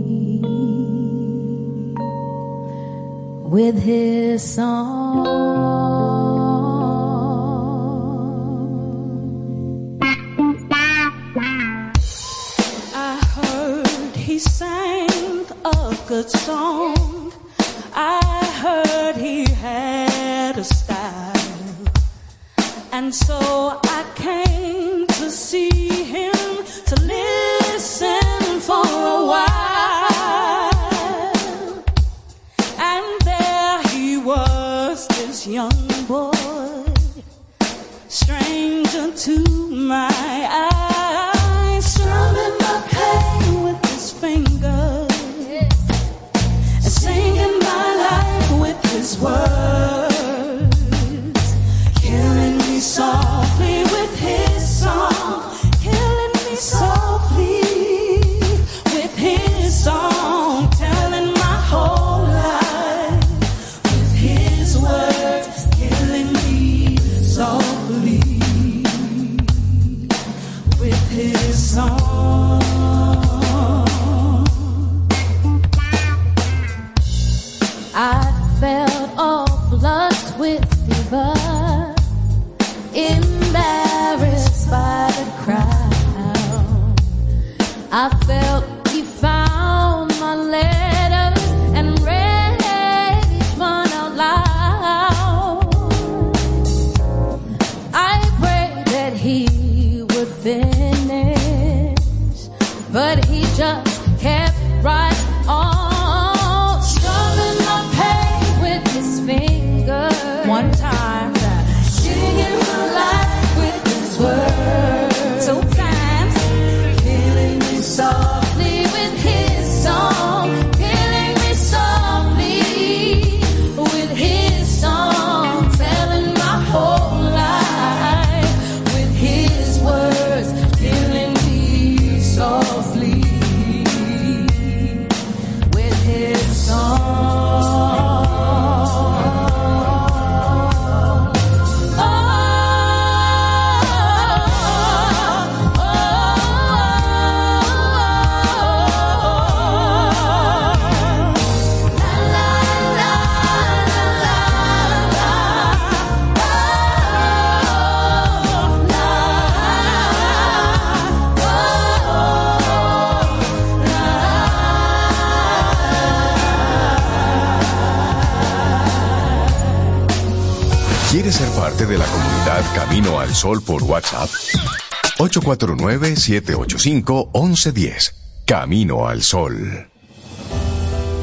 with his song. I heard he sang a good song. I heard he had a style. And so I came to see him, to listen for a while. And there he was, this young boy, stranger to my eyes, strumming my pain with his fingers, and singing my life with his words, killing me softly with his song, softly with his song, telling my whole life with his words, killing me softly with his song. I felt he found my letters and read each one out loud. I prayed that he would finish, but he just kept right on, strumming my pain with his fingers. One time, singing my life with his words. Two times, killing me softly with his song. Killing me softly with his song. Telling my whole life with his words. Killing me softly with his song. ¿Quieres ser parte de la comunidad Camino al Sol por WhatsApp? 849-785-1110. Camino al Sol.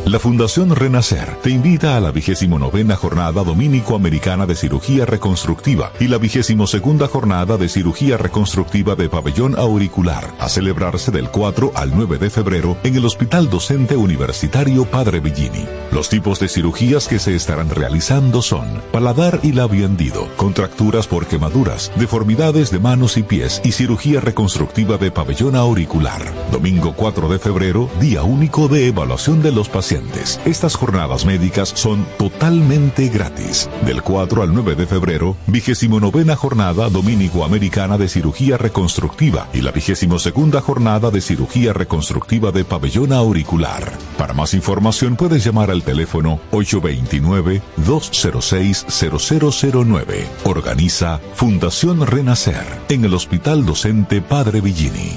La Fundación Renacer te invita a la 29ª Jornada Domínico-Americana de Cirugía Reconstructiva y la 22ª Jornada de Cirugía Reconstructiva de Pabellón Auricular, a celebrarse del 4 al 9 de febrero en el Hospital Docente Universitario Padre Billini. Los tipos de cirugías que se estarán realizando son paladar y labio hendido, contracturas por quemaduras, deformidades de manos y pies y cirugía reconstructiva de pabellón auricular. Domingo 4 de febrero, día único de evaluación de los pacientes. Estas jornadas médicas son totalmente gratis. Del 4 al 9 de febrero, 29ª Jornada Domínico-Americana de Cirugía Reconstructiva y la 22ª Jornada de Cirugía Reconstructiva de Pabellón Auricular. Para más información puedes llamar al teléfono 829-206-0009. Organiza Fundación Renacer en el Hospital Docente Padre Billini.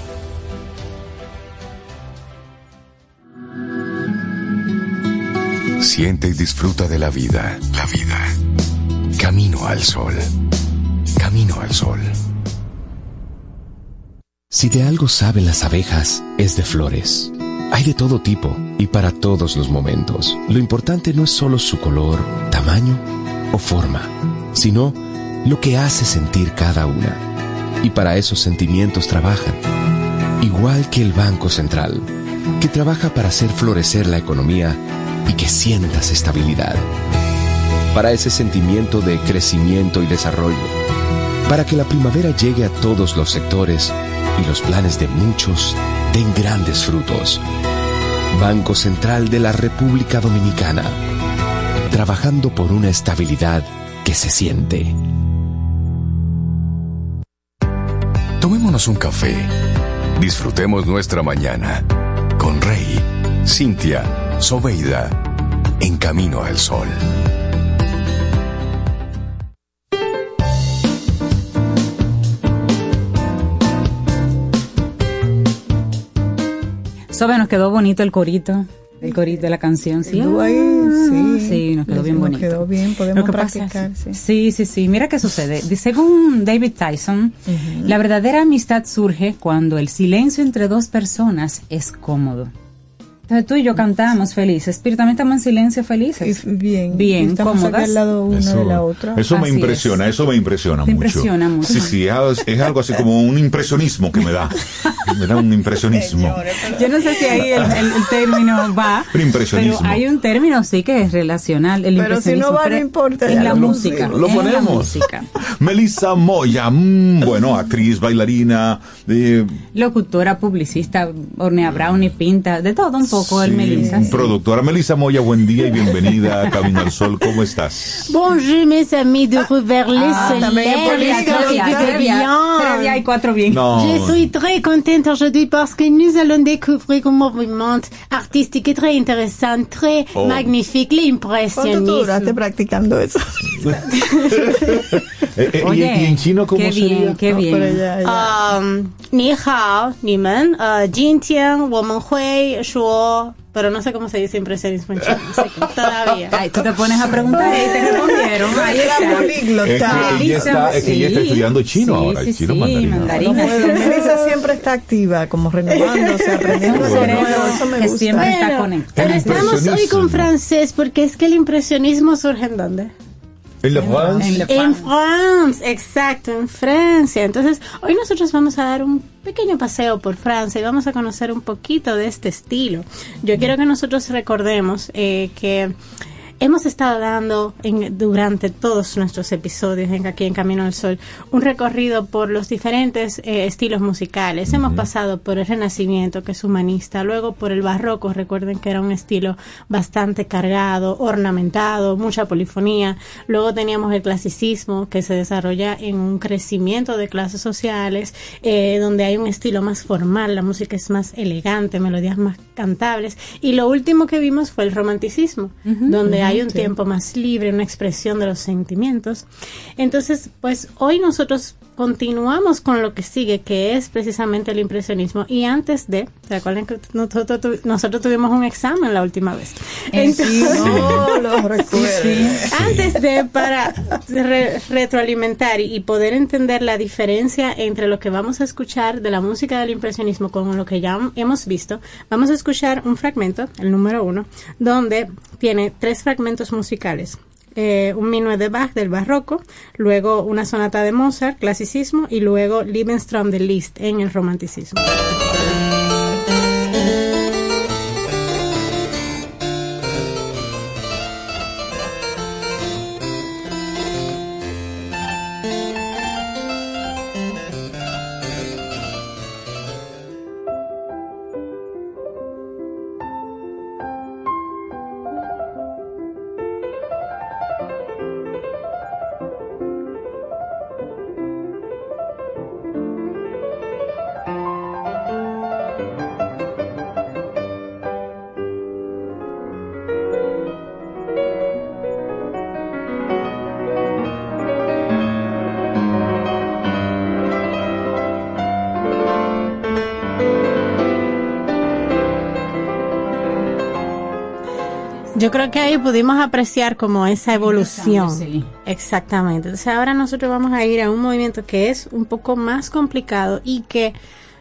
Siente y disfruta de la vida. La vida. Camino al Sol. Camino al Sol. Si de algo saben las abejas, es de flores. Hay de todo tipo y para todos los momentos. Lo importante no es solo su color, tamaño o forma, sino lo que hace sentir cada una. Y para esos sentimientos trabajan. Igual que el Banco Central, que trabaja para hacer florecer la economía y que sientas estabilidad, para ese sentimiento de crecimiento y desarrollo, para que la primavera llegue a todos los sectores y los planes de muchos den grandes frutos. Banco Central de la República Dominicana, trabajando por una estabilidad que se siente. Tomémonos un café, disfrutemos nuestra mañana con Rey, Cynthia, Sobeida, en Camino al Sol. Sobe, nos quedó bonito el corito. El corito de la canción, sí. Sí, nos quedó bien bonito. Nos quedó bien, podemos practicar. Sí. Mira qué sucede. Según David Tyson, la verdadera amistad surge cuando el silencio entre dos personas es cómodo. Entonces tú y yo cantamos felices, pero también estamos en silencio felices. Bien, cómodas. Al lado uno de la otra. Eso me impresiona mucho. Sí, es algo así como un impresionismo que me da. Me da un impresionismo. Yo no sé si ahí el término va, pero hay un término sí que es relacional. El pero impresionismo, si no va, no importa. En la música. Lo ponemos. Melissa Moya, bueno, actriz, bailarina. Locutora, publicista, hornea brownie, pinta, de todo un poco. Sí, Melissa, sí. Productora Melissa Moya, buen día y bienvenida a Camino al Sol. ¿Cómo estás? Bonjour, mes amis de Reverles. Très bien. Je suis très contente aujourd'hui parce que nous allons découvrir un mouvement artístico très intéressant, très magnifique, l'impressionnisme. ¿Cuánto tú duraste practicando eso? Oye, ¿y en chino cómo sería? Qué bien, qué bien. Ni hao, ni men, jin tian, woman hui, shuo. Pero no sé cómo se dice impresionismo en chino, no sé todavía. Ay, tú te pones a preguntar y te respondieron. Ahí está políglota. Ella está estudiando chino ahora, el chino mandarín. Melissa siempre está activa, como renovándose, aprendiendo algo nuevo, eso me gusta. Siempre está conectada. Pero estamos hoy con francés, porque es que el impresionismo surge ¿en dónde? En France, exacto, en Francia. Entonces, hoy nosotros vamos a dar un pequeño paseo por Francia y vamos a conocer un poquito de este estilo. Yo quiero que nosotros recordemos que hemos estado dando durante todos nuestros episodios aquí en Camino al Sol un recorrido por los diferentes estilos musicales. Uh-huh. Hemos pasado por el Renacimiento, que es humanista, luego por el Barroco, recuerden que era un estilo bastante cargado, ornamentado, mucha polifonía. Luego teníamos el Clasicismo, que se desarrolla en un crecimiento de clases sociales, donde hay un estilo más formal, la música es más elegante, melodías más cantables. Y lo último que vimos fue el Romanticismo, uh-huh, donde hay un tiempo más libre, una expresión de los sentimientos. Entonces, pues hoy nosotros continuamos con lo que sigue, que es precisamente el impresionismo. Y antes de, ¿se acuerdan que nosotros tuvimos un examen la última vez? Entonces, lo recuerdo. Antes de, para retroalimentar y poder entender la diferencia entre lo que vamos a escuchar de la música del impresionismo con lo que ya hemos visto, vamos a escuchar un fragmento, el número 1, donde tiene 3 fragmentos musicales. Un minuet de Bach del Barroco, luego una sonata de Mozart, Clasicismo, y luego Liebestraum de Liszt en el Romanticismo. Yo creo que ahí pudimos apreciar como esa evolución. Sí. Exactamente. Entonces ahora nosotros vamos a ir a un movimiento que es un poco más complicado y que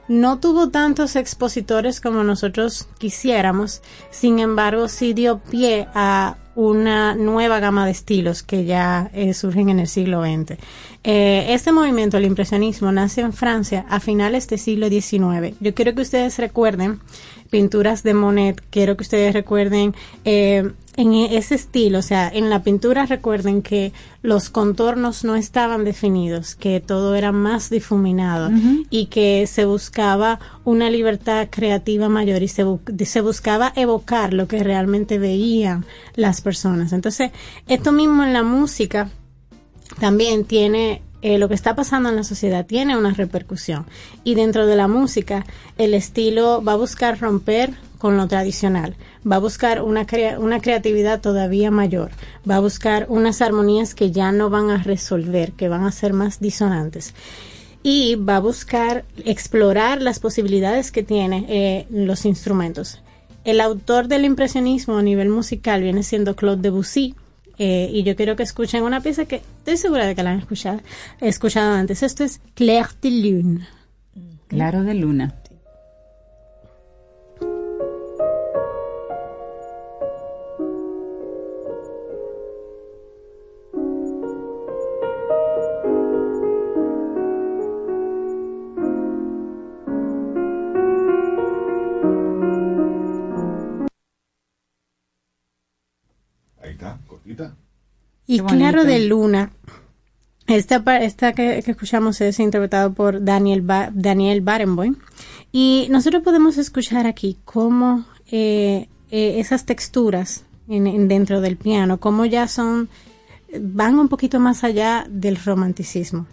no tuvo tantos expositores como nosotros quisiéramos. Sin embargo, sí dio pie a una nueva gama de estilos que ya surgen en el siglo XX. Este movimiento, el impresionismo, nace en Francia a finales del siglo XIX. Yo quiero que ustedes recuerden pinturas de Monet, quiero que ustedes recuerden en ese estilo, o sea, en la pintura recuerden que los contornos no estaban definidos, que todo era más difuminado, uh-huh, y que se buscaba una libertad creativa mayor y se buscaba evocar lo que realmente veían las personas. Entonces, esto mismo en la música también tiene... lo que está pasando en la sociedad tiene una repercusión, y dentro de la música el estilo va a buscar romper con lo tradicional, va a buscar una creatividad todavía mayor, va a buscar unas armonías que ya no van a resolver, que van a ser más disonantes, y va a buscar explorar las posibilidades que tiene los instrumentos. El autor del impresionismo a nivel musical viene siendo Claude Debussy. Y yo quiero que escuchen una pieza que estoy segura de que la han escuchado antes. Esto es Clair de Lune. Claro de luna. Y Claro de Luna, esta que escuchamos es interpretado por Daniel Barenboim, y nosotros podemos escuchar aquí cómo esas texturas dentro del piano, cómo ya van un poquito más allá del romanticismo.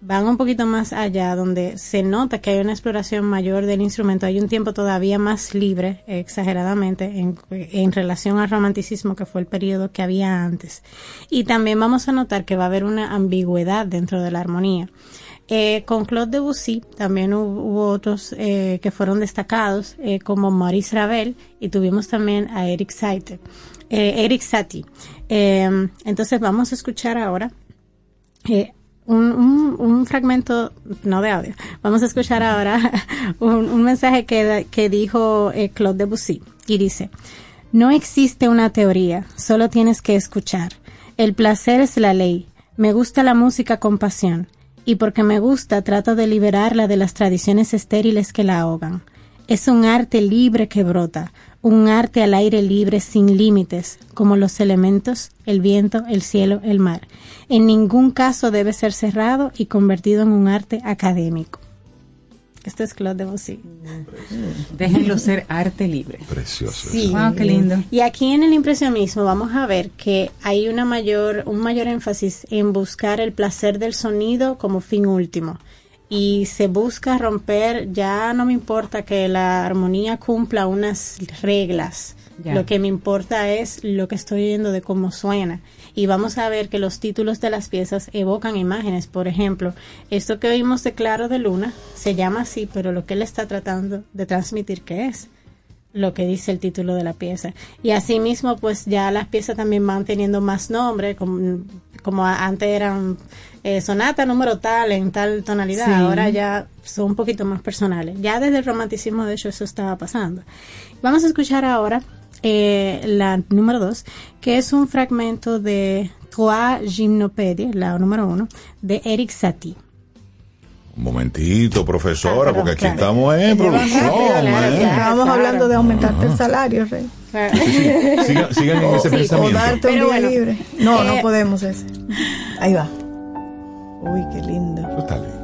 van un poquito más allá, donde se nota que hay una exploración mayor del instrumento, hay un tiempo todavía más libre, exageradamente, en relación al romanticismo, que fue el periodo que había antes. Y también vamos a notar que va a haber una ambigüedad dentro de la armonía. Con Claude Debussy también hubo otros que fueron destacados, como Maurice Ravel, y tuvimos también a Erik Satie. Entonces vamos a escuchar ahora un fragmento, no de audio, vamos a escuchar ahora un mensaje que dijo Claude Debussy, y dice: no existe una teoría, solo tienes que escuchar. El placer es la ley. Me gusta la música con pasión, y porque me gusta trato de liberarla de las tradiciones estériles que la ahogan. Es un arte libre que brota, un arte al aire libre sin límites, como los elementos, el viento, el cielo, el mar. En ningún caso debe ser cerrado y convertido en un arte académico. Esto es Claude Debussy. Déjenlo ser arte libre. Precioso. Sí. Wow, qué lindo. Y aquí en el impresionismo vamos a ver que hay un mayor énfasis en buscar el placer del sonido como fin último. Y se busca romper, ya no me importa que la armonía cumpla unas reglas. Ya. Lo que me importa es lo que estoy oyendo, de cómo suena. Y vamos a ver que los títulos de las piezas evocan imágenes. Por ejemplo, esto que oímos de Claro de Luna se llama así, pero lo que él está tratando de transmitir, ¿qué es? Lo que dice el título de la pieza. Y asimismo, pues ya las piezas también van teniendo más nombre, como antes eran sonata número tal, en tal tonalidad. Sí. Ahora ya son un poquito más personales. Ya desde el romanticismo, de hecho, eso estaba pasando. Vamos a escuchar ahora la número 2, que es un fragmento de Trois Gymnopédies, la número 1, de Erik Satie. Un momentito, profesora, porque aquí estamos en producción. Estábamos hablando de aumentarte el salario, Rey. Sigan en ese pensamiento. O darte un día libre. No, no podemos eso. Ahí va. Uy, qué lindo. Eso está lindo.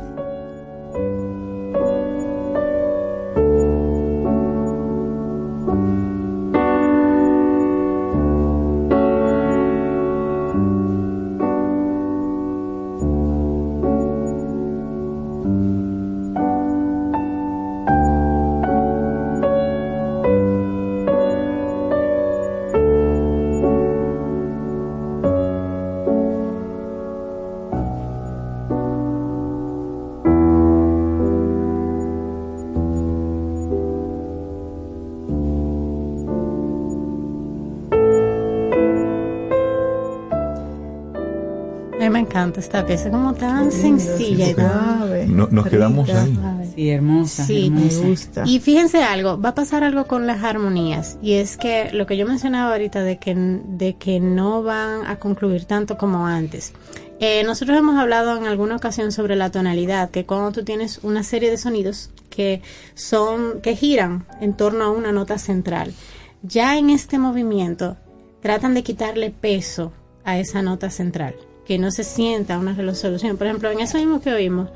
Me encanta esta pieza, como tan sencilla. Nos quedamos ahí. Sí, hermosa. Sí, hermosa. Me gusta. Y fíjense algo, va a pasar algo con las armonías, y es que lo que yo mencionaba ahorita de que no van a concluir tanto como antes. Nosotros hemos hablado en alguna ocasión sobre la tonalidad, que cuando tú tienes una serie de sonidos que giran en torno a una nota central, ya en este movimiento tratan de quitarle peso a esa nota central, que no se sienta una resolución. Por ejemplo, en eso mismo que oímos,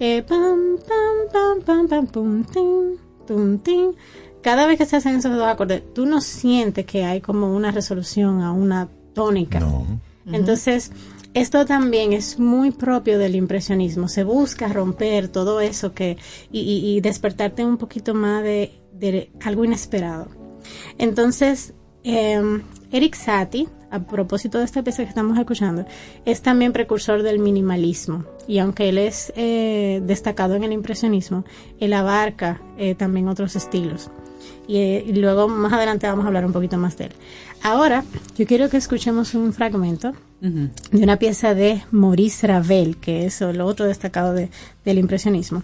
pam, pam, pam, pam, pum, tin, tum, tin. Cada vez que se hacen esos dos acordes, tú no sientes que hay como una resolución a una tónica. No. Entonces, esto también es muy propio del impresionismo. Se busca romper todo eso y despertarte un poquito más de algo inesperado. Entonces, Erik Satie, a propósito de esta pieza que estamos escuchando, es también precursor del minimalismo, y aunque él es destacado en el impresionismo, él abarca también otros estilos, y luego más adelante vamos a hablar un poquito más de él. Ahora yo quiero que escuchemos un fragmento de una pieza de Maurice Ravel, que es lo otro destacado del impresionismo,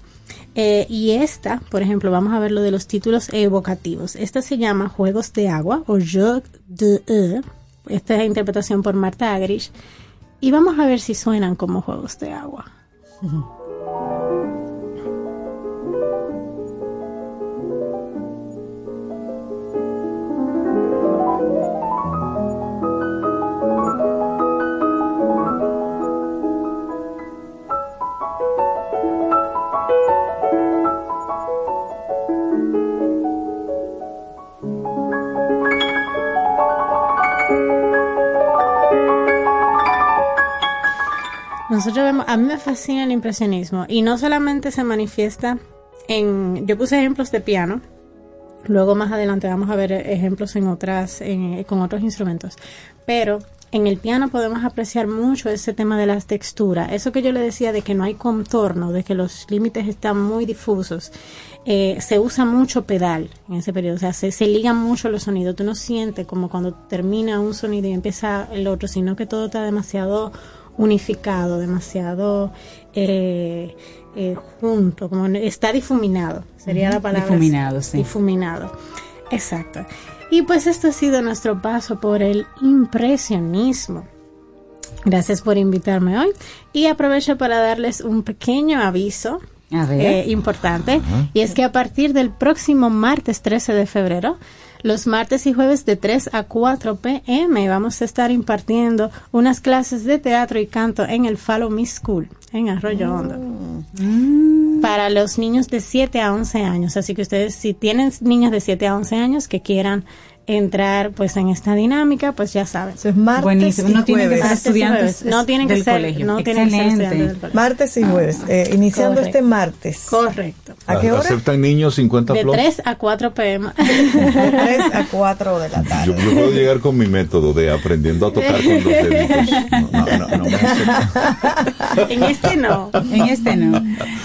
y esta, por ejemplo, vamos a ver lo de los títulos evocativos. Esta se llama Juegos de Agua, o Jeux d'eau. Esta es la interpretación por Marta Agrich, y vamos a ver si suenan como juegos de agua. nosotros vemos, a mí me fascina el impresionismo y no solamente se manifiesta en, yo puse ejemplos de piano, luego más adelante vamos a ver ejemplos en otras, con otros instrumentos, pero en el piano podemos apreciar mucho ese tema de las texturas, eso que yo le decía de que no hay contorno, de que los límites están muy difusos. Se usa mucho pedal en ese periodo, o sea, se ligan mucho los sonidos, tú no sientes como cuando termina un sonido y empieza el otro, sino que todo está demasiado unificado, demasiado junto, como está difuminado, sería la palabra. Difuminado, sí. Difuminado, exacto. Y pues esto ha sido nuestro paso por el impresionismo. Gracias por invitarme hoy y aprovecho para darles un pequeño aviso. Importante, uh-huh. Y es que a partir del próximo martes 13 de febrero, los martes y jueves de 3 a 4 p.m. vamos a estar impartiendo unas clases de teatro y canto en el Follow Me School, en Arroyo Hondo, para los niños de 7 a 11 años. Así que ustedes, si tienen niños de 7 a 11 años que quieran entrar pues en esta dinámica, pues ya saben. Entonces, martes buenísimo. No tienen que ser estudiantes del colegio. No tienen que ser estudiantes del colegio. Martes y jueves, iniciando correcto. Este martes. Correcto. ¿A qué hora? ¿Aceptan niños 50 plus? De 3 a 4 p.m. De 3 a 4 de la tarde. Yo puedo llegar con mi método de aprendiendo a tocar con los deditos. No me aceptan. En este no.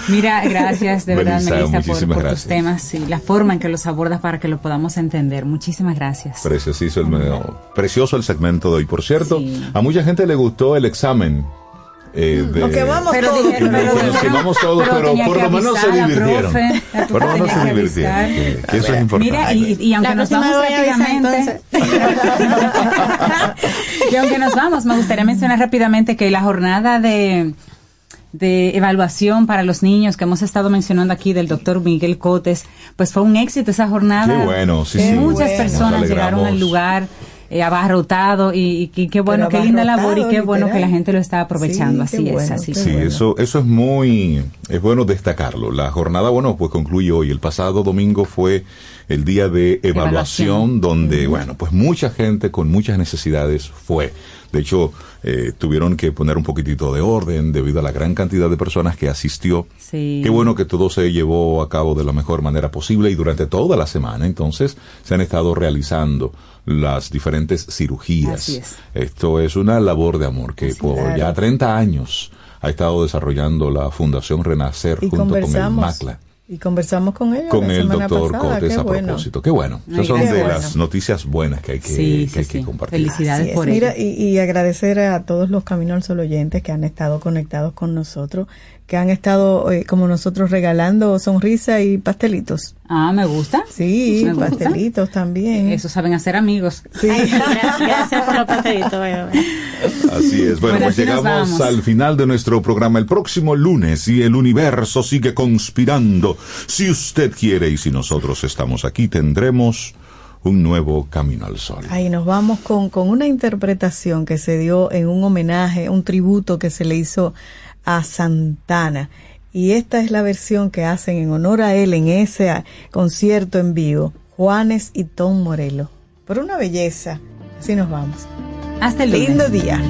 Mira, gracias de verdad, Melissa, por tus temas y la forma en que los abordas para que lo podamos entender. Muchísimas gracias. Gracias. Precioso el segmento de hoy. Por cierto, sí. A mucha gente le gustó el examen. Pero por lo menos se divirtieron. Por lo menos se divirtieron. Que eso es importante. Mira, y aunque nos vamos rápidamente, me gustaría mencionar rápidamente que la jornada de evaluación para los niños que hemos estado mencionando aquí del doctor Miguel Cotes, pues fue un éxito esa jornada. Qué bueno, sí. Muchas personas llegaron al lugar abarrotado y qué bueno, qué linda labor y qué bueno que la gente lo está aprovechando. Sí, así es. Eso es muy, es bueno destacarlo. La jornada, pues concluye hoy. El pasado domingo fue el día de evaluación. Donde, pues mucha gente con muchas necesidades fue. De hecho, tuvieron que poner un poquitito de orden debido a la gran cantidad de personas que asistió. Sí. Qué bueno que todo se llevó a cabo de la mejor manera posible y durante toda la semana, entonces, se han estado realizando las diferentes cirugías. Así es. Esto es una labor de amor que ya 30 años ha estado desarrollando la Fundación Renacer y junto con el MACLA. Y conversamos con ellos el doctor Cortés a propósito. Qué bueno. Esas son de las noticias buenas que hay que compartir. Felicidades por ello. Mira, y agradecer a todos los Camino al Sol oyentes que han estado conectados con nosotros, que han estado como nosotros regalando sonrisas y pastelitos. Ah, me gusta. Sí, me pastelitos gusta. También. Eso saben hacer amigos. Sí. Ay, gracias por los pastelitos. Así es. Bueno, pues llegamos al final de nuestro programa el próximo lunes y el universo sigue conspirando. Si usted quiere y si nosotros estamos aquí, tendremos un nuevo Camino al Sol. Ahí nos vamos con una interpretación que se dio en un homenaje, un tributo que se le hizo a Santana, y esta es la versión que hacen en honor a él en ese concierto en vivo, Juanes y Tom Morello. Por una belleza. Así nos vamos. Hasta el lindo día.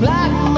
Black